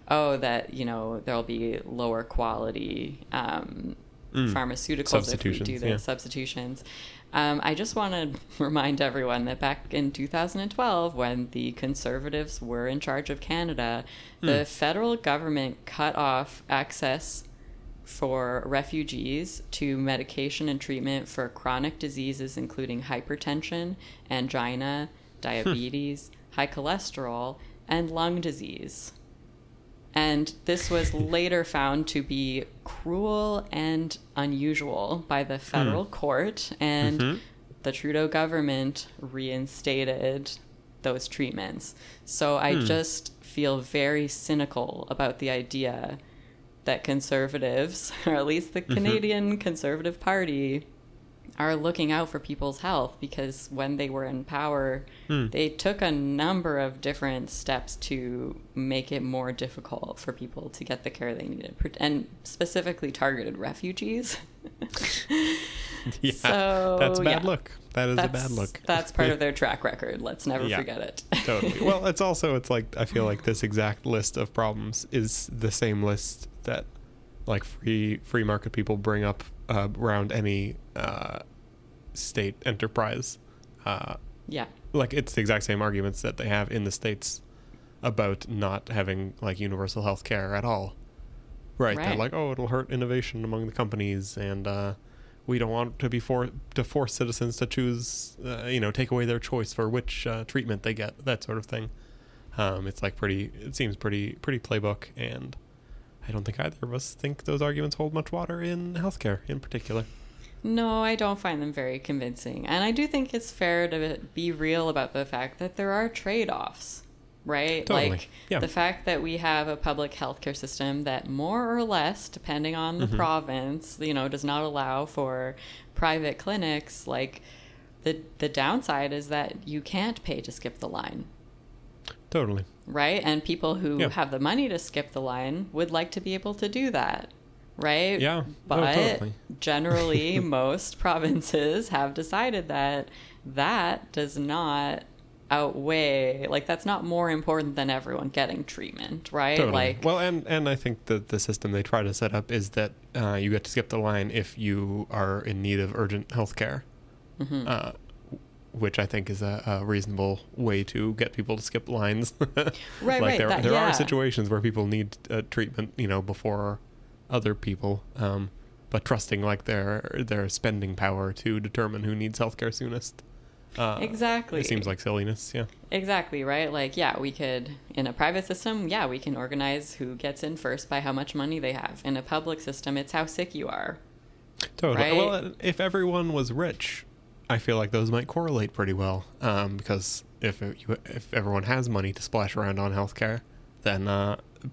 oh, that, you know, there'll be lower quality pharmaceuticals if we do the substitutions. I just want to remind everyone that back in 2012, when the Conservatives were in charge of Canada, the federal government cut off access for refugees to medication and treatment for chronic diseases, including hypertension, angina, diabetes, high cholesterol, and lung disease. And this was later found to be cruel and unusual by the federal court, and the Trudeau government reinstated those treatments. So I just feel very cynical about the idea that conservatives, or at least the Canadian Conservative Party, are looking out for people's health, because when they were in power, they took a number of different steps to make it more difficult for people to get the care they needed, and specifically targeted refugees. So, that's a bad look. That's a bad look. That's part of their track record. Let's never forget it. Totally. Well, it's also, it's like, I feel like this exact list of problems is the same list that, like, free market people bring up around any state enterprise. Like, it's the exact same arguments that they have in the States about not having, like, universal health care at all. Right. They're like, oh, it'll hurt innovation among the companies, and we don't want to be force citizens to choose, you know, take away their choice for which treatment they get, that sort of thing. It's like it seems pretty playbook, and I don't think either of us think those arguments hold much water in healthcare in particular. No, I don't find them very convincing. And I do think it's fair to be real about the fact that there are trade-offs, right? Totally. Like the fact that we have a public healthcare system that more or less, depending on the province, you know, does not allow for private clinics. Like the downside is that you can't pay to skip the line. Totally. Right? And people who have the money to skip the line would like to be able to do that, right? Yeah. But generally, most provinces have decided that that does not outweigh, like, that's not more important than everyone getting treatment, right? Totally. Like, well, and I think that the system they try to set up is that you get to skip the line if you are in need of urgent health care. Which I think is a reasonable way to get people to skip lines. Right. There are situations where people need treatment, you know, before other people, but trusting, like, their spending power to determine who needs healthcare soonest. Exactly. It seems like silliness, Exactly, right? Like, we could, in a private system, we can organize who gets in first by how much money they have. In a public system, it's how sick you are. Totally. Right? Well, if everyone was rich, I feel like those might correlate pretty well, because if everyone has money to splash around on healthcare, then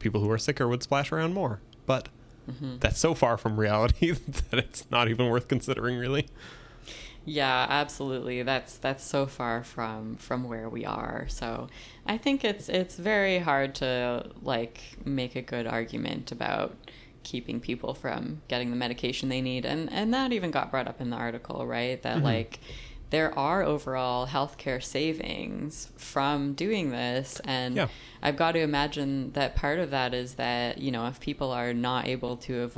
people who are sicker would splash around more. But that's so far from reality that it's not even worth considering, really. Yeah, absolutely. That's so far from where we are. So I think it's very hard to make a good argument about keeping people from getting the medication they need. And that even got brought up in the article, right? That there are overall healthcare savings from doing this. And yeah. I've got to imagine that part of that is that, if people are not able to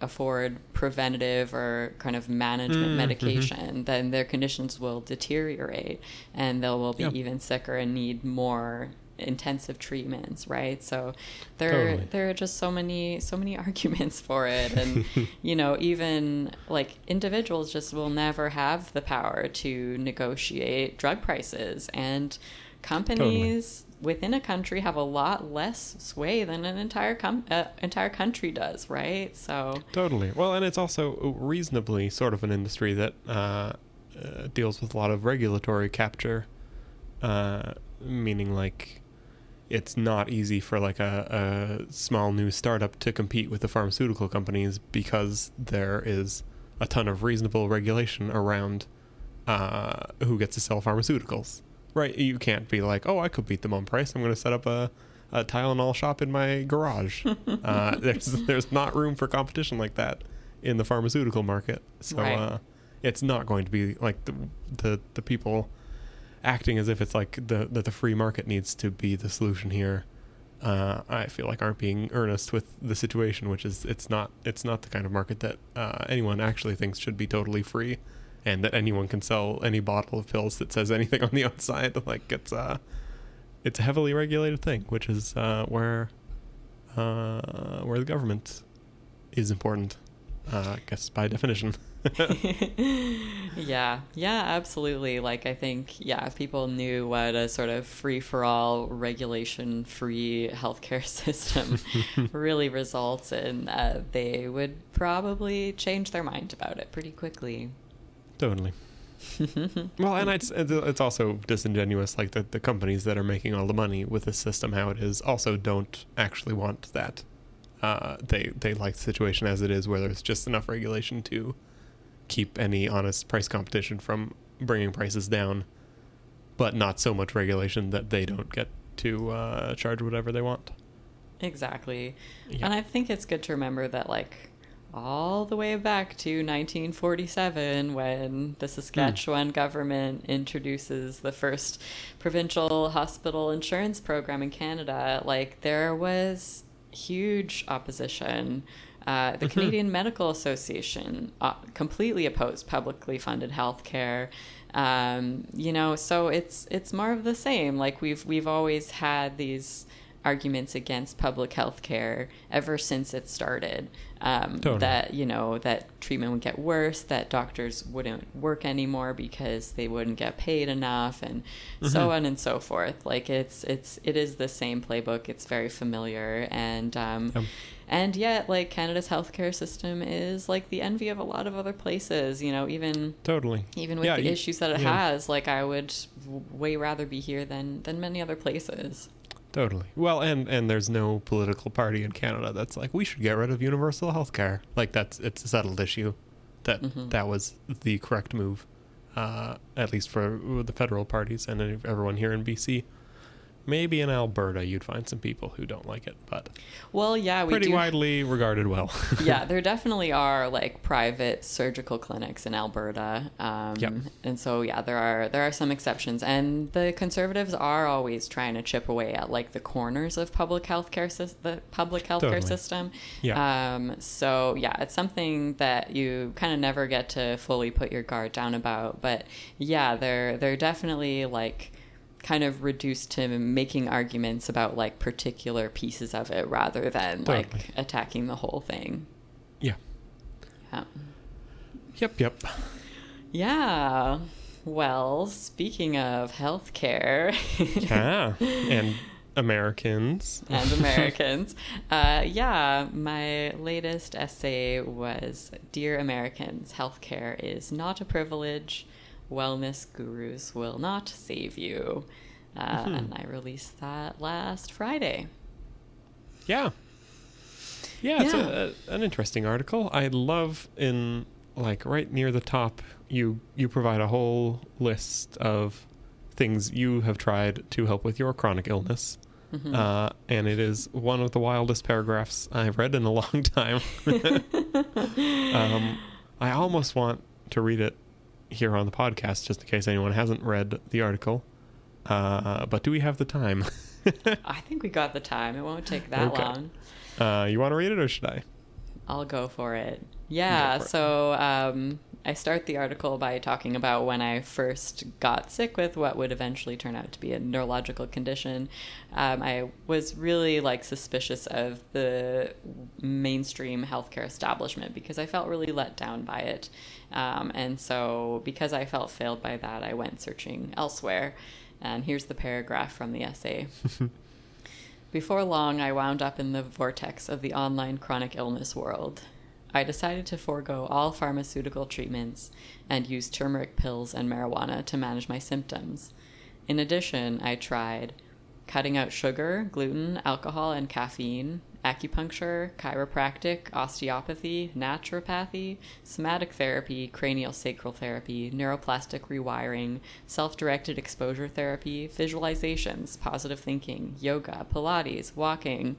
afford preventative or kind of management medication, then their conditions will deteriorate and they will be even sicker and need more intensive treatments, right? So there are just so many arguments for it, and even individuals just will never have the power to negotiate drug prices, and companies within a country have a lot less sway than an entire country does, right? So totally. Well, and it's also reasonably sort of an industry that deals with a lot of regulatory capture, meaning it's not easy for a small new startup to compete with the pharmaceutical companies because there is a ton of reasonable regulation around who gets to sell pharmaceuticals, right? You can't be I could beat them on price. I'm going to set up a Tylenol shop in my garage. There's not room for competition like that in the pharmaceutical market. So right. It's not going to be the people acting as if it's that the free market needs to be the solution here, I feel aren't being earnest with the situation, which is it's not the kind of market that anyone actually thinks should be totally free, and that anyone can sell any bottle of pills that says anything on the outside. It's a heavily regulated thing, which is where the government is important, I guess by definition. yeah absolutely. I think if people knew what a sort of free-for-all, regulation free healthcare system really results in, they would probably change their mind about it pretty quickly. Totally. Well, and it's also disingenuous, the companies that are making all the money with the system how it is also don't actually want that. They like the situation as it is, where there's just enough regulation to keep any honest price competition from bringing prices down, but not so much regulation that they don't get to charge whatever they want. Exactly. Yeah. And I think it's good to remember that all the way back to 1947, when the Saskatchewan government introduces the first provincial hospital insurance program in Canada, there was huge opposition. The Canadian Medical Association completely opposed publicly funded healthcare. So it's more of the same. We've always had these arguments against public healthcare ever since it started. Totally. That treatment would get worse, that doctors wouldn't work anymore because they wouldn't get paid enough, and so on and so forth. It is the same playbook. It's very familiar, and and yet, Canada's healthcare system is the envy of a lot of other places. Even with the issues that it has, I would way rather be here than many other places. Totally. Well, and there's no political party in Canada that's we should get rid of universal healthcare. It's a settled issue. That was the correct move, at least for the federal parties and everyone here in BC. Maybe in Alberta you'd find some people who don't like it, but widely regarded well. Yeah, there definitely are private surgical clinics in Alberta, and so there are some exceptions, and the Conservatives are always trying to chip away at the corners of the public healthcare system. Yeah. It's something that you kind of never get to fully put your guard down about, but they're definitely kind of reduced to making arguments about particular pieces of it rather than attacking the whole thing. Yeah. Yep. Yeah. Well, speaking of healthcare. And Americans. My latest essay was "Dear Americans, Healthcare is Not a Privilege. Wellness gurus will not save you," and I released that last Friday. It's an interesting article. I love in like right near the top, you provide a whole list of things you have tried to help with your chronic illness. Mm-hmm. And it is one of the wildest paragraphs I've read in a long time. I almost want to read it here on the podcast, just in case anyone hasn't read the article. But do we have the time? I think we got the time. It won't take that long. You want to read it or should I? I'll go for it. Yeah, I start the article by talking about when I first got sick with what would eventually turn out to be a neurological condition. I was really suspicious of the mainstream healthcare establishment because I felt really let down by it. And so because I felt failed by that, I went searching elsewhere. And here's the paragraph from the essay. Before long, I wound up in the vortex of the online chronic illness world. I decided to forego all pharmaceutical treatments and use turmeric pills and marijuana to manage my symptoms. In addition, I tried cutting out sugar, gluten, alcohol, and caffeine, acupuncture, chiropractic, osteopathy, naturopathy, somatic therapy, cranial sacral therapy, neuroplastic rewiring, self-directed exposure therapy, visualizations, positive thinking, yoga, Pilates, walking,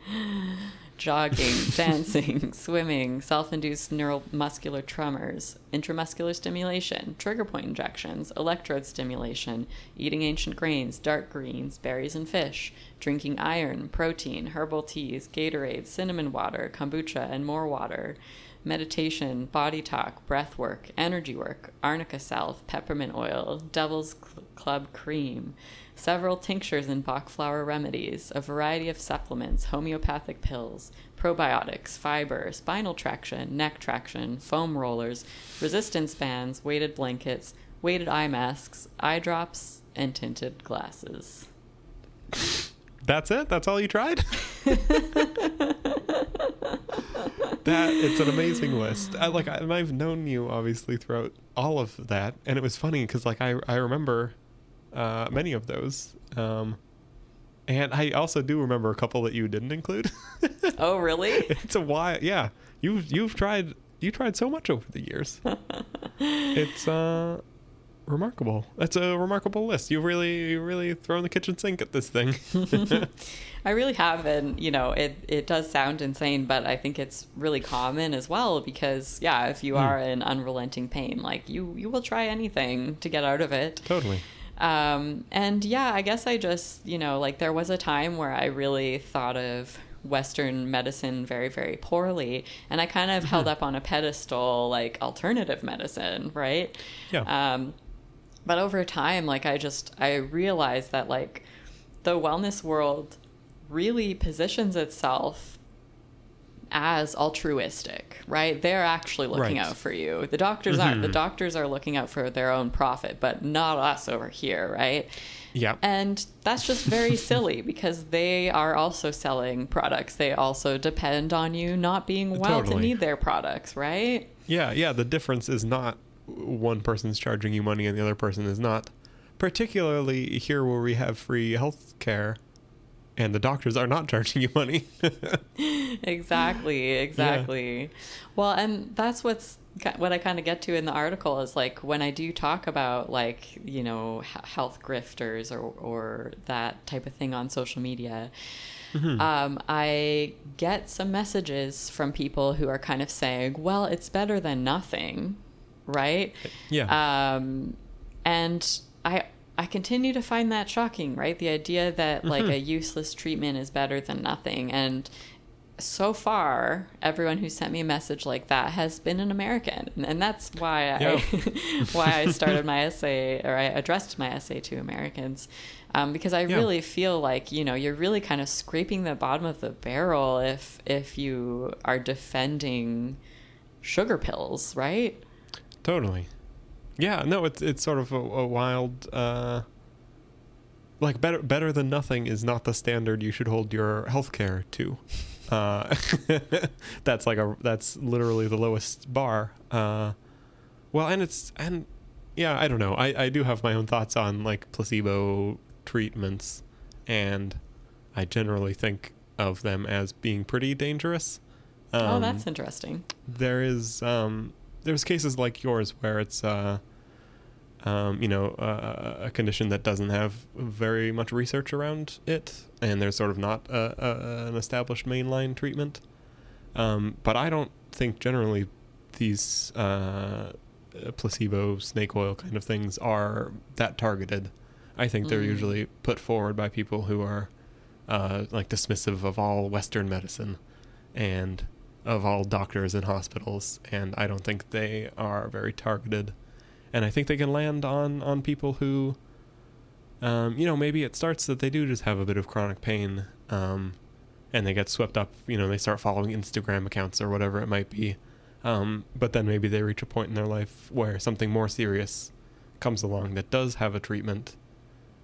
jogging, dancing, swimming, self-induced neuromuscular tremors, intramuscular stimulation, trigger point injections, electrode stimulation, eating ancient grains, dark greens, berries and fish, drinking iron, protein, herbal teas, Gatorade, cinnamon water, kombucha, and more water, meditation, body talk, breath work, energy work, arnica salve, peppermint oil, devil's club cream, several tinctures and bach flower remedies, a variety of supplements, homeopathic pills, probiotics, fiber, spinal traction, neck traction, foam rollers, resistance bands, weighted blankets, weighted eye masks, eye drops, and tinted glasses. That's it? That's all you tried? It's an amazing list. I've known you, obviously, throughout all of that. And it was funny because, I remember many of those. And I also do remember a couple that you didn't include. Oh, really? It's a while. Yeah. You tried so much over the years. It's... remarkable. That's a remarkable list. You've really thrown the kitchen sink at this thing. I really have, and it does sound insane, but I think it's really common as well because if you are in unrelenting pain, you will try anything to get out of it. Totally. And I guess I just there was a time where I really thought of Western medicine very, very poorly, and I kind of held up on a pedestal alternative medicine, right? Yeah. But over time, I realized that, the wellness world really positions itself as altruistic, right? They're actually looking out for you. The doctors aren't. The doctors are looking out for their own profit, but not us over here, right? Yeah. And that's just very silly because they are also selling products. They also depend on you not being well to need their products, right? Yeah, yeah. The difference is not one person's charging you money and the other person is not, particularly here where we have free health care and the doctors are not charging you money. Exactly. Yeah. Well, and that's what I kind of get to in the article is when I do talk about health grifters or that type of thing on social media, I get some messages from people who are kind of saying, well, it's better than nothing. Right? Yeah. And I continue to find that shocking, right? The idea that a useless treatment is better than nothing. And so far, everyone who sent me a message like that has been an American. And that's why I started my essay, or I addressed my essay to Americans. Because I really feel you're really kind of scraping the bottom of the barrel if you are defending sugar pills, right? Totally. Yeah, no, it's sort of a wild, better than nothing is not the standard you should hold your healthcare to. That's literally the lowest bar. I don't know. I do have my own thoughts on placebo treatments, and I generally think of them as being pretty dangerous. Oh, that's interesting. There is there's cases like yours where it's a condition that doesn't have very much research around it, and there's sort of not an established mainline treatment. But I don't think generally these placebo snake oil kind of things are that targeted. I think they're usually put forward by people who are dismissive of all Western medicine and of all doctors and hospitals, and I don't think they are very targeted. And I think they can land on people who, maybe it starts that they do just have a bit of chronic pain, and they get swept up, they start following Instagram accounts or whatever it might be. But then maybe they reach a point in their life where something more serious comes along that does have a treatment,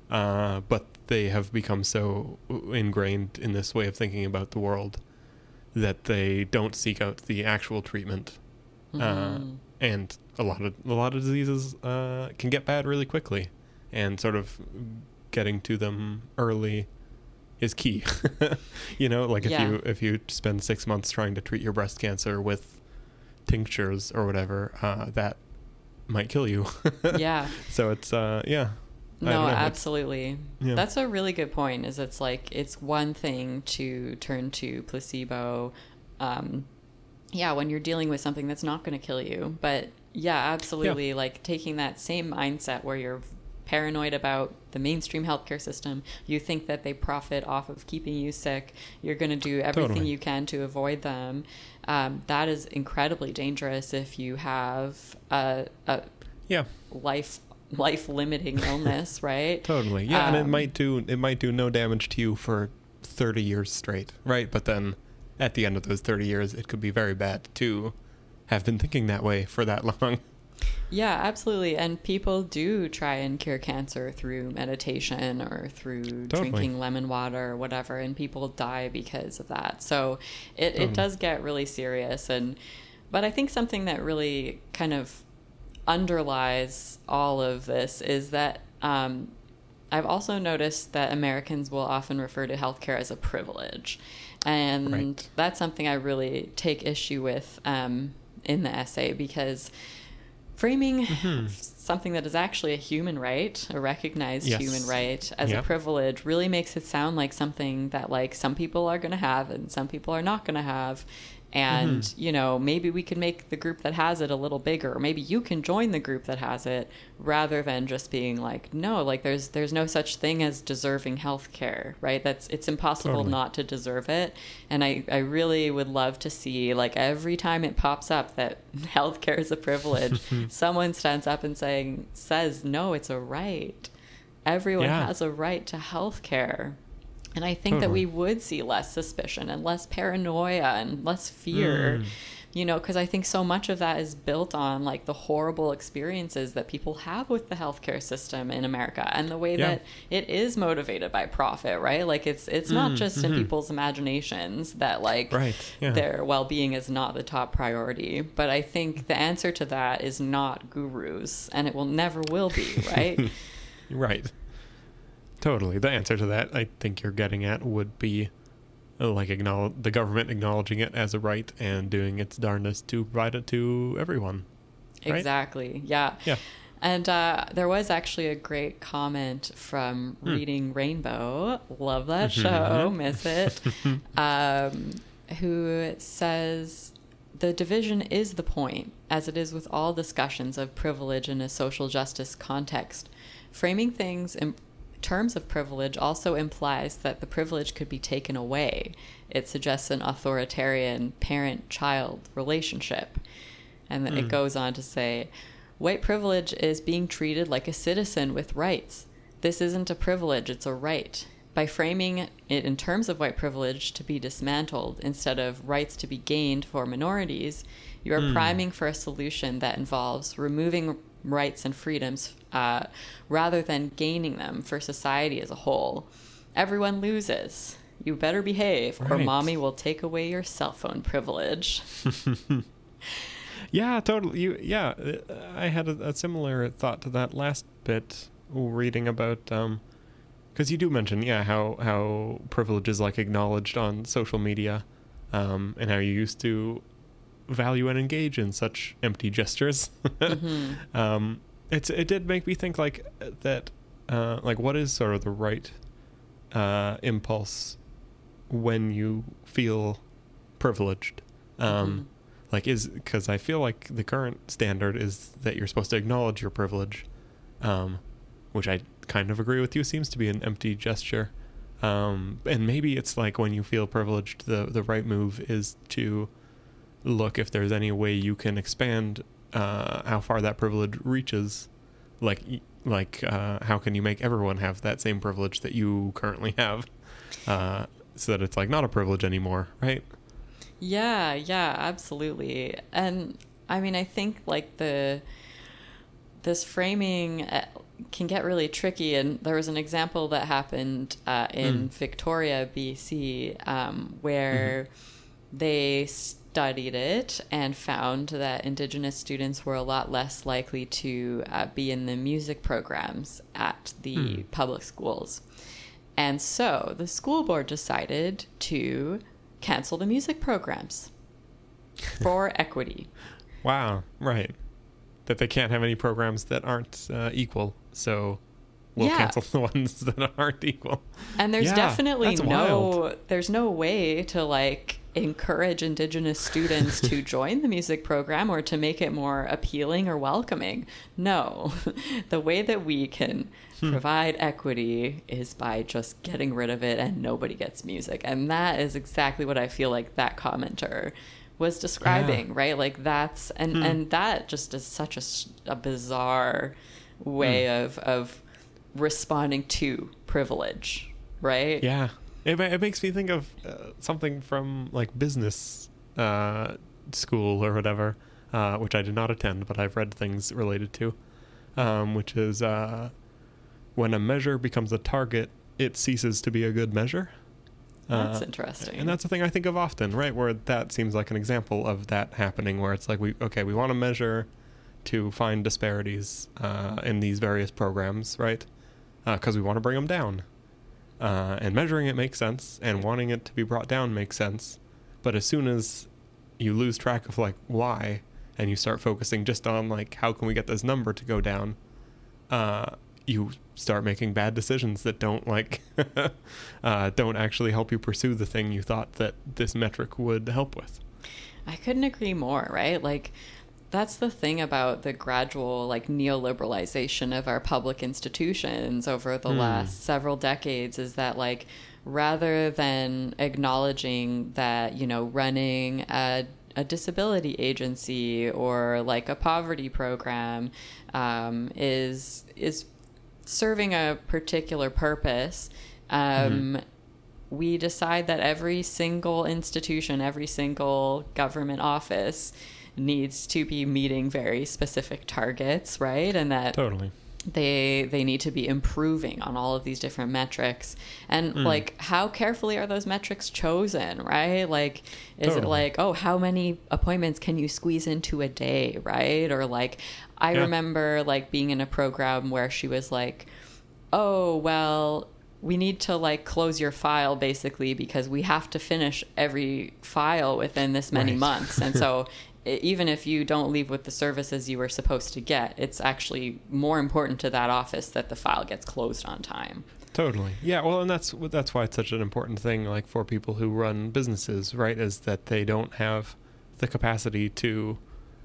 but they have become so ingrained in this way of thinking about the world that they don't seek out the actual treatment. And a lot of diseases can get bad really quickly, and sort of getting to them early is key. If you spend 6 months trying to treat your breast cancer with tinctures or whatever, that might kill you. Yeah. So it's no, absolutely. Yeah. That's a really good point, is it's like, it's one thing to turn to placebo, when you're dealing with something that's not going to kill you. But yeah, absolutely. Yeah. Like taking that same mindset where you're paranoid about the mainstream healthcare system, you think that they profit off of keeping you sick, you're going to do everything you can to avoid them. That is incredibly dangerous if you have a life-limiting illness, right? Totally. Yeah, and it might do no damage to you for 30 years straight, right? But then at the end of those 30 years, it could be very bad to have been thinking that way for that long. Yeah, absolutely. And people do try and cure cancer through meditation or through drinking lemon water or whatever, and people die because of that. So it does get really serious. But I think something that really kind of underlies all of this is that I've also noticed that Americans will often refer to healthcare as a privilege. And that's something I really take issue with in the essay, because framing something that is actually a human right, a recognized human right, as a privilege really makes it sound like something that like some people are going to have and some people are not going to have. And, maybe we can make the group that has it a little bigger, or maybe you can join the group that has it, rather than just being like, no, like there's no such thing as deserving healthcare, right? It's impossible not to deserve it. And I really would love to see, like, every time it pops up that healthcare is a privilege, someone stands up and says, no, it's a right. Everyone has a right to healthcare. And I think that we would see less suspicion and less paranoia and less fear, because I think so much of that is built on like the horrible experiences that people have with the healthcare system in America, and the way that it is motivated by profit, right? Like it's not just in people's imaginations that like their well-being is not the top priority. But I think the answer to that is not gurus, and it never will be, right? Right. Totally. The answer to that, I think you're getting at, would be like the government acknowledging it as a right and doing its darndest to provide it to everyone. Right? Exactly. Yeah. Yeah. And there was actually a great comment from Reading Rainbow. Love that show. Miss it. Who says, the division is the point, as it is with all discussions of privilege in a social justice context. Framing things in terms of privilege also implies that the privilege could be taken away. It suggests an authoritarian parent-child relationship. And then it goes on to say, white privilege is being treated like a citizen with rights. This isn't a privilege, it's a right. By framing it in terms of white privilege to be dismantled instead of rights to be gained for minorities, you are priming for a solution that involves removing rights and freedoms rather than gaining them for society as a whole. Everyone loses. You better behave, or mommy will take away your cell phone privilege. Yeah, totally. I had a similar thought to that last bit, reading about, because you do mention how privilege is like acknowledged on social media, and how you used to value and engage in such empty gestures. Mm-hmm. It did make me think like what is sort of the right impulse when you feel privileged. Mm-hmm. Like is, because I feel like the current standard is that you're supposed to acknowledge your privilege, which I kind of agree with you seems to be an empty gesture. And maybe it's like when you feel privileged, the right move is to look if there's any way you can expand how far that privilege reaches. Like how can you make everyone have that same privilege that you currently have, so that it's like not a privilege anymore, right? Yeah, absolutely. And I mean, I think like this framing can get really tricky. And there was an example that happened in Victoria, BC, where mm-hmm. they studied it and found that Indigenous students were a lot less likely to be in the music programs at the public schools. And so the school board decided to cancel the music programs for equity. Wow. Right. That they can't have any programs that aren't equal. So we'll cancel the ones that aren't equal. And there's definitely there's no way to like encourage Indigenous students to join the music program or to make it more appealing or welcoming. No, the way that we can provide equity is by just getting rid of it and nobody gets music. And that is exactly what I feel like that commenter was describing, right? Like that's, and that just is such a bizarre way of responding to privilege, right? Yeah. It makes me think of something from like business school or whatever, which I did not attend, but I've read things related to, which is when a measure becomes a target, it ceases to be a good measure. That's interesting. And that's the thing I think of often, right? Where that seems like an example of that happening, where it's like, we want to measure to find disparities in these various programs, right? Because we want to bring them down. And measuring it makes sense, and wanting it to be brought down makes sense. But as soon as you lose track of like why, and you start focusing just on like how can we get this number to go down, you start making bad decisions that don't like don't actually help you pursue the thing you thought that this metric would help with. I couldn't agree more, right? Like that's the thing about the gradual like neoliberalization of our public institutions over the last several decades, is that like rather than acknowledging that, you know, running a disability agency or like a poverty program is serving a particular purpose, we decide that every single institution, every single government office needs to be meeting very specific targets, right? And that totally they need to be improving on all of these different metrics. And like how carefully are those metrics chosen, right? Like is it like, oh, how many appointments can you squeeze into a day, right? Or like I remember like being in a program where she was like, oh, well, we need to like close your file basically because we have to finish every file within this many months. And so even if you don't leave with the services you were supposed to get, it's actually more important to that office that the file gets closed on time. Totally. Yeah. Well, and that's why it's such an important thing, like for people who run businesses, right? Is that they don't have the capacity to,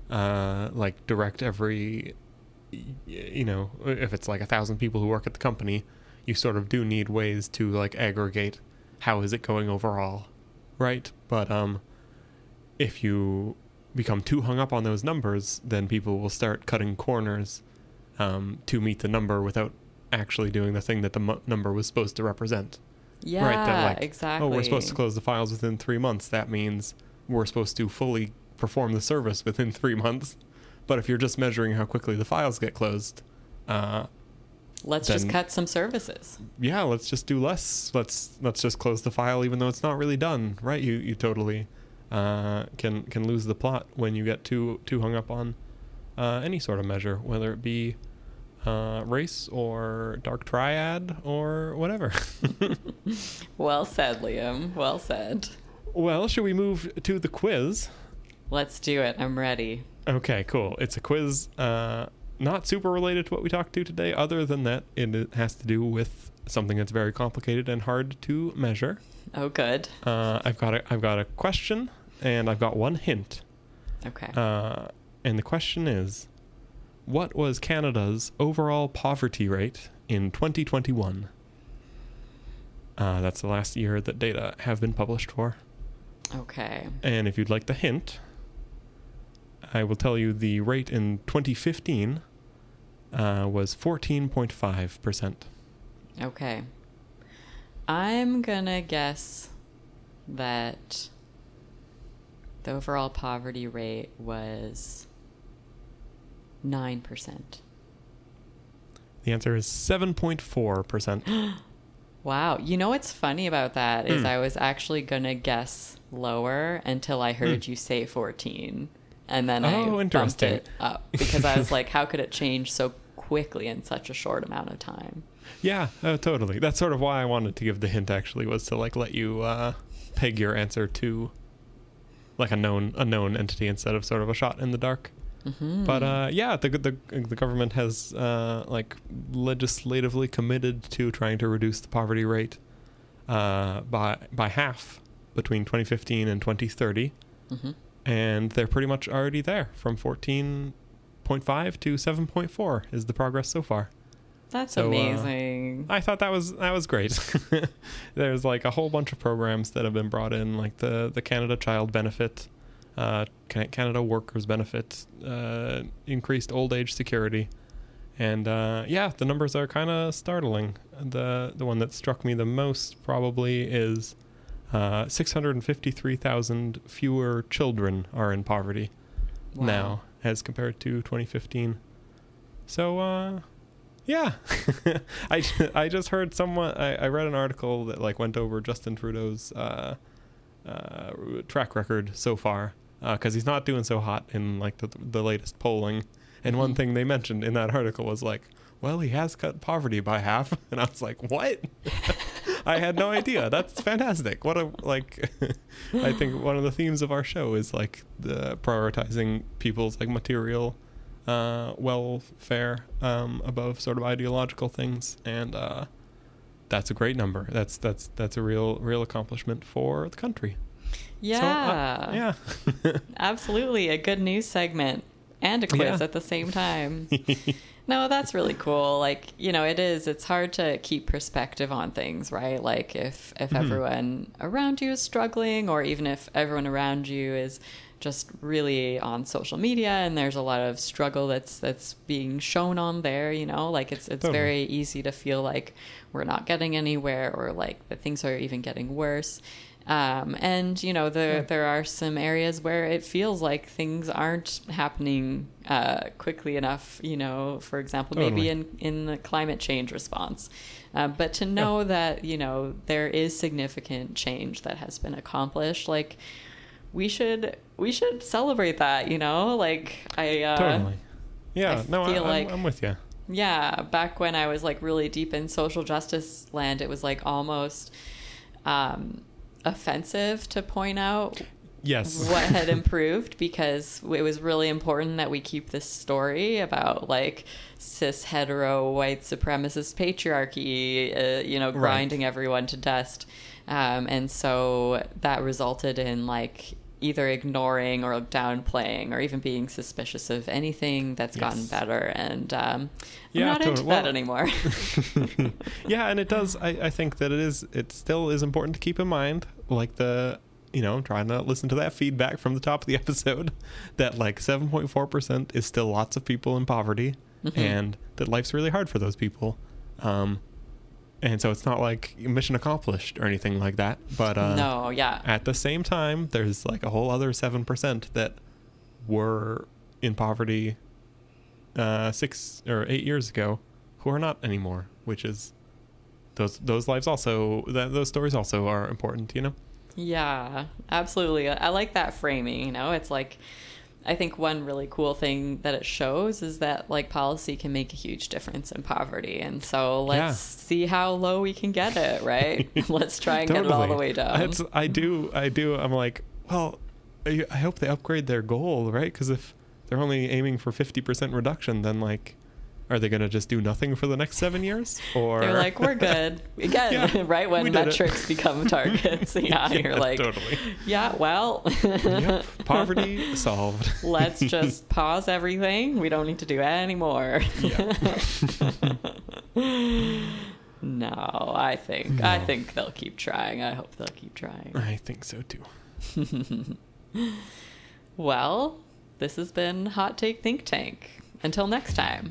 like direct every, you know, if it's like 1,000 people who work at the company, you sort of do need ways to like aggregate how is it going overall, right? But if you become too hung up on those numbers, then people will start cutting corners to meet the number without actually doing the thing that the number was supposed to represent. Yeah, right? That, like, exactly. Oh, we're supposed to close the files within 3 months. That means we're supposed to fully perform the service within 3 months. But if you're just measuring how quickly the files get closed, let's just cut some services. Yeah, let's just do less. Let's just close the file, even though it's not really done. Right? You totally can lose the plot when you get too hung up on any sort of measure, whether it be race or dark triad or whatever. Well said, Liam. Well said. Well, should we move to the quiz? Let's do it. I'm ready. Okay, cool. It's a quiz. Not super related to what we talked to today. Other than that, it has to do with something that's very complicated and hard to measure. Oh, good. I've got a question, and I've got one hint. Okay. And the question is, what was Canada's overall poverty rate in 2021? That's the last year that data have been published for. Okay. And if you'd like the hint, I will tell you the rate in 2015 was 14.5%. Okay. I'm going to guess that the overall poverty rate was 9%. The answer is 7.4%. Wow. You know what's funny about that is I was actually going to guess lower until I heard you say 14. And then I bumped it up because I was like, how could it change so quickly in such a short amount of time? Yeah, totally. That's sort of why I wanted to give the hint, actually, was to like let you peg your answer to like a known entity instead of sort of a shot in the dark. Mm-hmm. But yeah, the government has like legislatively committed to trying to reduce the poverty rate by half between 2015 and 2030. Mm-hmm. And they're pretty much already there. From 14.5 to 7.4 is the progress so far. That's amazing. I thought that was great. There's like a whole bunch of programs that have been brought in, like the Canada Child Benefit, Canada Workers Benefit, increased old age security. And yeah, the numbers are kind of startling. The one that struck me the most probably is 653,000 fewer children are in poverty now as compared to 2015. So, yeah, I just heard someone, I read an article that like went over Justin Trudeau's track record so far, because he's not doing so hot in like the latest polling. And one thing they mentioned in that article was like, well, he has cut poverty by half. And I was like, what? I had no idea. That's fantastic. What a, like, I think one of the themes of our show is like the prioritizing people's like material welfare above sort of ideological things. And that's a great number. That's a real accomplishment for the country. Yeah. So, yeah. Absolutely. A good news segment and a quiz at the same time. No, that's really cool. Like, you know, it's hard to keep perspective on things, right? Like if everyone around you is struggling, or even if everyone around you is just really on social media and there's a lot of struggle that's being shown on there, you know, like it's very easy to feel like we're not getting anywhere, or like that things are even getting worse. And you know, there are some areas where it feels like things aren't happening quickly enough, you know, for example, maybe in the climate change response. But to know that, you know, there is significant change that has been accomplished, like we should celebrate that, you know, like I'm with you. Yeah. Back when I was like really deep in social justice land, it was like almost, offensive to point out what had improved, because it was really important that we keep this story about like cis hetero white supremacist patriarchy you know, grinding everyone to dust, and so that resulted in like either ignoring or downplaying or even being suspicious of anything that's gotten better. And I'm not into that anymore. Yeah, and it does. I think that it still is important to keep in mind, like you know, I'm trying to listen to that feedback from the top of the episode, that like 7.4% is still lots of people in poverty, and that life's really hard for those people. And so it's not like mission accomplished or anything like that. But at the same time, there's like a whole other 7% that were in poverty 6 or 8 years ago who are not anymore, which is those lives also, those stories also are important, you know? Yeah, absolutely. I like that framing, you know? It's like, I think one really cool thing that it shows is that like policy can make a huge difference in poverty. And so let's see how low we can get it, right? Let's try and get it all the way down. I'm like, well, I hope they upgrade their goal, right? Because if they're only aiming for 50% reduction, then like, are they going to just do nothing for the next 7 years? Or they're like, we're good. Again, yeah, right when metrics become targets. Yeah, yeah, you're like, totally. Yeah, well. Yep, poverty solved. Let's just pause everything. We don't need to do any more. Yeah. No, I think they'll keep trying. I hope they'll keep trying. I think so too. Well, this has been Hot Take Think Tank. Until next time.